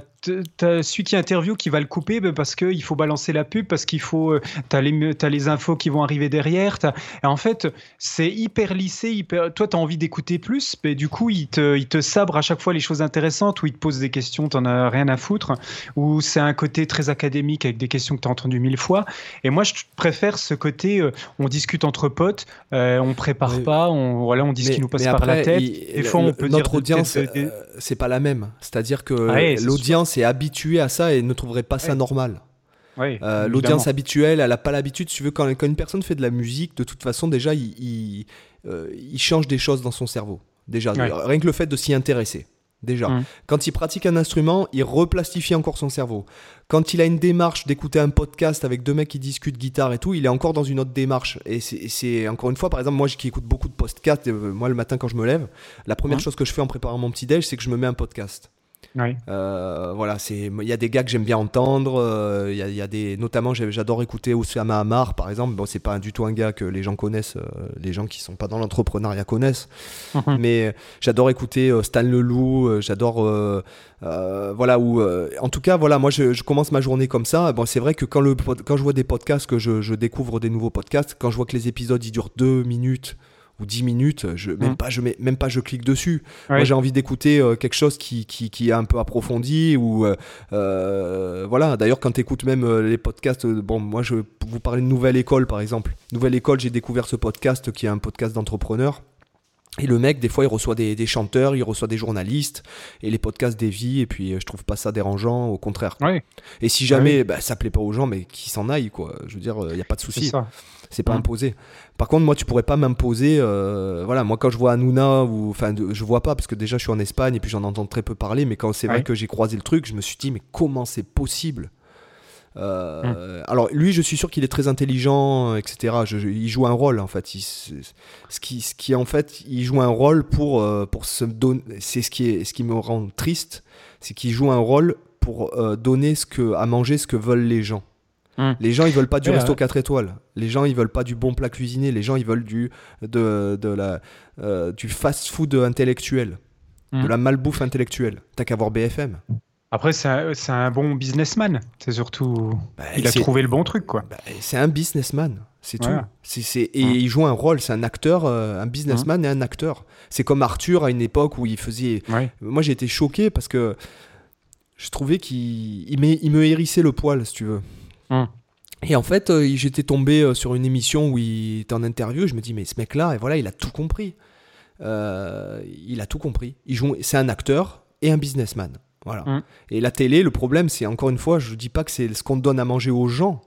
t'as celui qui interview qui va le couper parce qu'il faut balancer la pub, parce qu'il faut euh, t'as, les, t'as les infos qui vont arriver derrière t'as... et en fait c'est hyper lissé, hyper... toi t'as envie d'écouter plus mais du coup il te, il te sabre à chaque fois les choses intéressantes ou il te pose des questions t'en as rien à foutre, ou c'est un côté très académique avec des questions que t'as entendues mille fois. Et moi, je préfère ce côté, euh, on discute entre potes, euh, on prépare mais, pas, on, voilà, on dit mais, ce qui nous passe après, par la tête. Il, des fois, le, on peut notre dire... Notre audience, de, de, de... Euh, c'est pas la même. C'est-à-dire que ah ouais, l'audience c'est est habituée à ça et ne trouverait pas ouais. ça normal. Ouais, euh, l'audience habituelle, elle n'a pas l'habitude. Tu veux, quand, quand une personne fait de la musique, de toute façon, déjà, il, il, euh, il change des choses dans son cerveau. Déjà, ouais. rien que le fait de s'y intéresser. Déjà, mmh. quand il pratique un instrument, il replastifie encore son cerveau. Quand il a une démarche d'écouter un podcast avec deux mecs qui discutent guitare et tout, il est encore dans une autre démarche. Et c'est, et c'est encore une fois, par exemple, moi qui écoute beaucoup de podcasts, euh, moi le matin quand je me lève, la première mmh. chose que je fais en préparant mon petit déj, c'est que je me mets un podcast. Oui. Euh, voilà, c'est, il y a des gars que j'aime bien entendre. Euh, il y a, il y a des, notamment, j'adore écouter Oussama Hamar, par exemple. Bon, c'est pas du tout un gars que les gens connaissent, euh, les gens qui sont pas dans l'entrepreneuriat connaissent. Mm-hmm. Mais j'adore écouter euh, Stan Le Loup. Euh, j'adore, euh, euh, voilà. Ou euh, en tout cas, voilà, moi, je, je commence ma journée comme ça. Bon, c'est vrai que quand le, quand je vois des podcasts, que je, je découvre des nouveaux podcasts, quand je vois que les épisodes ils durent deux minutes. Ou dix minutes, je, même, mmh. pas, je, même pas je clique dessus. Ouais. Moi, j'ai envie d'écouter euh, quelque chose qui, qui, qui est un peu approfondi. Ou, euh, voilà. D'ailleurs, quand tu écoutes même euh, les podcasts, euh, bon, moi, je vais vous parler de Nouvelle École, par exemple. Nouvelle École, j'ai découvert ce podcast qui est un podcast d'entrepreneurs. Et le mec, des fois, il reçoit des, des chanteurs, il reçoit des journalistes, et les podcasts dévient, et puis je trouve pas ça dérangeant, au contraire. Oui. Et si jamais, oui. bah, ça plaît pas aux gens, mais qu'ils s'en aillent, quoi. Je veux dire, il n'y a pas de souci. C'est ça. C'est pas mmh. imposé. Par contre, moi, tu pourrais pas m'imposer. Euh, voilà, moi, quand je vois Hanouna, ou enfin, je vois pas, parce que déjà, je suis en Espagne, et puis j'en entends très peu parler, mais quand c'est oui. vrai que j'ai croisé le truc, je me suis dit, mais comment c'est possible ? Euh, hum. Alors lui, je suis sûr qu'il est très intelligent, et cetera. Je, je, il joue un rôle en fait. Il, ce qui, ce qui en fait, il joue un rôle pour euh, pour se donner. C'est ce qui est, ce qui me rend triste, c'est qu'il joue un rôle pour euh, donner ce que à manger, ce que veulent les gens. Hum. Les gens, ils veulent pas du ouais, resto ouais. quatre étoiles. Les gens, ils veulent pas du bon plat cuisiné. Les gens, ils veulent du de de la euh, du fast-food intellectuel, hum. de la malbouffe intellectuelle. T'as qu'à voir B F M. Après, c'est un, c'est un bon businessman. C'est surtout... Bah, il a c'est... trouvé le bon truc, quoi. Bah, c'est un businessman, c'est voilà. tout. C'est, c'est... Et mmh. il joue un rôle, c'est un acteur, euh, un businessman mmh. et un acteur. C'est comme Arthur, à une époque où il faisait... Ouais. Moi, j'ai été choqué parce que je trouvais qu'il il me... Il me hérissait le poil, si tu veux. Mmh. Et en fait, euh, j'étais tombé sur une émission où il était en interview. Je me dis, mais ce mec-là, et voilà, il a tout compris. Euh, il a tout compris. Il joue... C'est un acteur et un businessman. Voilà. Mmh. Et la télé, le problème, c'est encore une fois, je ne dis pas que c'est ce qu'on donne à manger aux gens.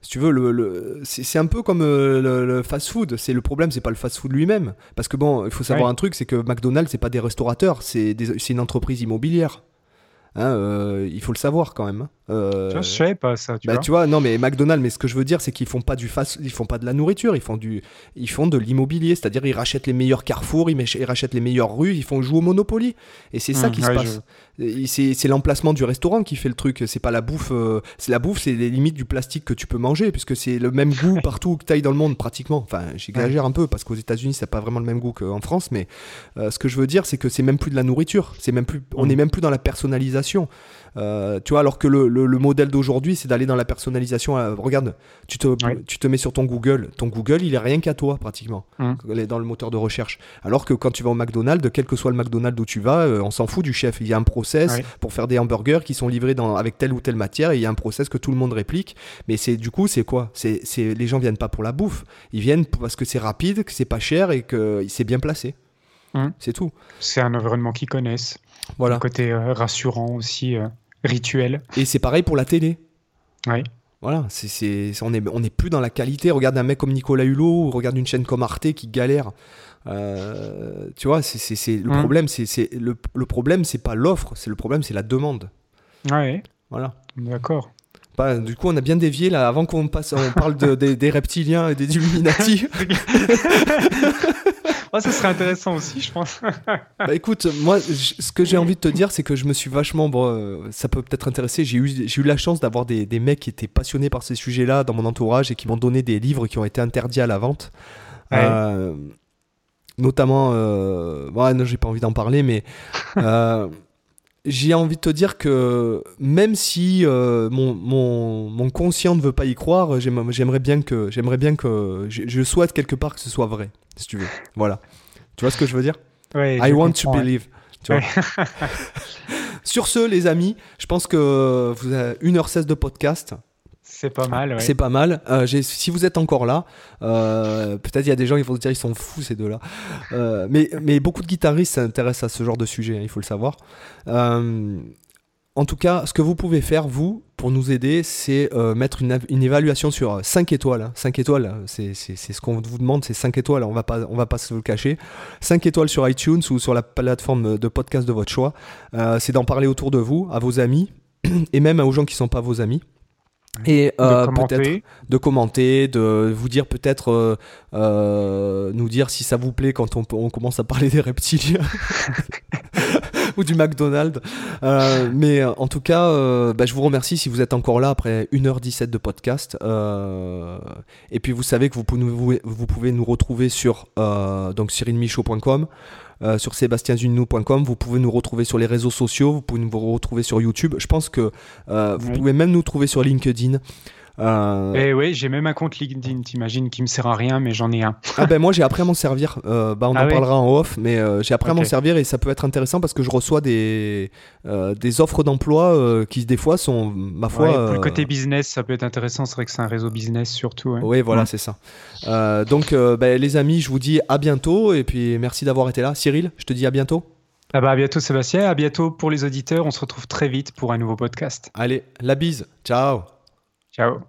Si tu veux, le, le, c'est, c'est un peu comme euh, le, le fast-food. C'est le problème, c'est pas le fast-food lui-même, parce que bon, il faut savoir ouais. un truc, c'est que McDonald's, c'est pas des restaurateurs, c'est, des, c'est une entreprise immobilière. Hein, euh, il faut le savoir quand même. Euh, je sais pas ça. Tu, bah, vois. tu vois, non mais McDonald's, mais ce que je veux dire, c'est qu'ils font pas du fast, ils font pas de la nourriture, ils font du, ils font de l'immobilier, c'est-à-dire ils rachètent les meilleurs carrefours, ils, ils rachètent les meilleures rues, ils font jouer au Monopoly. Et c'est ça mmh, qui ouais, se passe. Je... C'est, c'est l'emplacement du restaurant qui fait le truc. C'est pas la bouffe. Euh, c'est la bouffe, c'est les limites du plastique que tu peux manger, puisque c'est le même goût partout où tu ailles dans le monde pratiquement. Enfin, j'exagère ouais. un peu parce qu'aux États-Unis, ça n'a pas vraiment le même goût qu'en France, mais euh, ce que je veux dire, c'est que c'est même plus de la nourriture. C'est même plus, mmh. on est même plus dans la personnalisation. Euh, tu vois, alors que le, le, le modèle d'aujourd'hui, c'est d'aller dans la personnalisation. Euh, regarde, tu te, oui. tu te mets sur ton Google. Ton Google, il est rien qu'à toi, pratiquement, mm. dans le moteur de recherche. Alors que quand tu vas au McDonald's, quel que soit le McDonald's où tu vas, euh, on s'en fout du chef. Il y a un process oui. pour faire des hamburgers qui sont livrés dans, avec telle ou telle matière. Et il y a un process que tout le monde réplique. Mais c'est, du coup, c'est quoi c'est, c'est, les gens viennent pas pour la bouffe. Ils viennent parce que c'est rapide, que c'est pas cher et que c'est bien placé. Mm. C'est tout. C'est un environnement qu'ils connaissent. Voilà. Côté euh, rassurant aussi, euh, rituel. Et c'est pareil pour la télé. Oui. Voilà, c'est, c'est, on n'est on est plus dans la qualité. Regarde un mec comme Nicolas Hulot, ou regarde une chaîne comme Arte qui galère. Euh, tu vois, c'est, c'est, c'est, le, mmh. problème, c'est, c'est, le, le problème, c'est pas l'offre, c'est le problème, c'est la demande. Oui. Voilà. D'accord. Bah, du coup, on a bien dévié là. Avant qu'on passe, on parle de, des, des reptiliens et des Illuminati. Oh, ça serait intéressant aussi, je pense. Bah écoute, moi, je, ce que j'ai envie de te dire, c'est que je me suis vachement... Bon, ça peut peut-être intéresser. J'ai eu, j'ai eu la chance d'avoir des, des mecs qui étaient passionnés par ces sujets-là dans mon entourage et qui m'ont donné des livres qui ont été interdits à la vente. Ouais. Euh, notamment... Euh, ouais, non, j'ai pas envie d'en parler, mais... Euh, j'ai envie de te dire que même si euh, mon, mon, mon conscient ne veut pas y croire, j'aime, j'aimerais bien que, j'aimerais bien que je, je souhaite quelque part que ce soit vrai, si tu veux. Voilà. Tu vois ce que je veux dire ? Oui, I want to believe. Tu vois ? Sur ce, les amis, je pense que vous avez une heure seize de podcast. C'est pas mal, ouais. C'est pas mal. Euh, j'ai, si vous êtes encore là, euh, peut-être il y a des gens qui vont se dire ils sont fous ces deux-là. Euh, mais, mais beaucoup de guitaristes s'intéressent à ce genre de sujet, hein, il faut le savoir. Euh, en tout cas, ce que vous pouvez faire, vous, pour nous aider, c'est euh, mettre une, une évaluation sur cinq étoiles. Hein. cinq étoiles, c'est, c'est, c'est ce qu'on vous demande, c'est cinq étoiles, on va pas, on va pas se le cacher. cinq étoiles sur iTunes ou sur la plateforme de podcast de votre choix. Euh, c'est d'en parler autour de vous, à vos amis, et même aux gens qui ne sont pas vos amis. Et euh, de peut-être de commenter, de vous dire peut-être euh, euh, nous dire si ça vous plaît quand on, on commence à parler des reptiliens. ou du McDonald's. Euh, mais en tout cas, euh, bah, je vous remercie si vous êtes encore là après une heure dix-sept de podcast. Euh, et puis, vous savez que vous pouvez nous, vous pouvez nous retrouver sur euh, donc cyrilmichaud point com. Euh, sur sébastien zunino point com, vous pouvez nous retrouver sur les réseaux sociaux, vous pouvez nous retrouver sur YouTube. Je pense que euh, vous oui. pouvez même nous trouver sur LinkedIn. Euh... Et oui, j'ai même un compte LinkedIn, t'imagines, qui me sert à rien, mais j'en ai un. Ah ben moi, j'ai appris à m'en servir. Euh, bah on ah en oui. parlera en off, mais euh, j'ai appris okay. à m'en servir et ça peut être intéressant parce que je reçois des euh, des offres d'emploi euh, qui des fois sont ma foi. Ouais, pour le côté euh... business, ça peut être intéressant. C'est vrai que c'est un réseau business surtout. Hein. Oui, voilà, ouais. c'est ça. Euh, donc, euh, bah, les amis, je vous dis à bientôt et puis merci d'avoir été là, Cyril. Je te dis à bientôt. Ah bah à bientôt, Sébastien. À bientôt pour les auditeurs. On se retrouve très vite pour un nouveau podcast. Allez, la bise. Ciao. Ciao.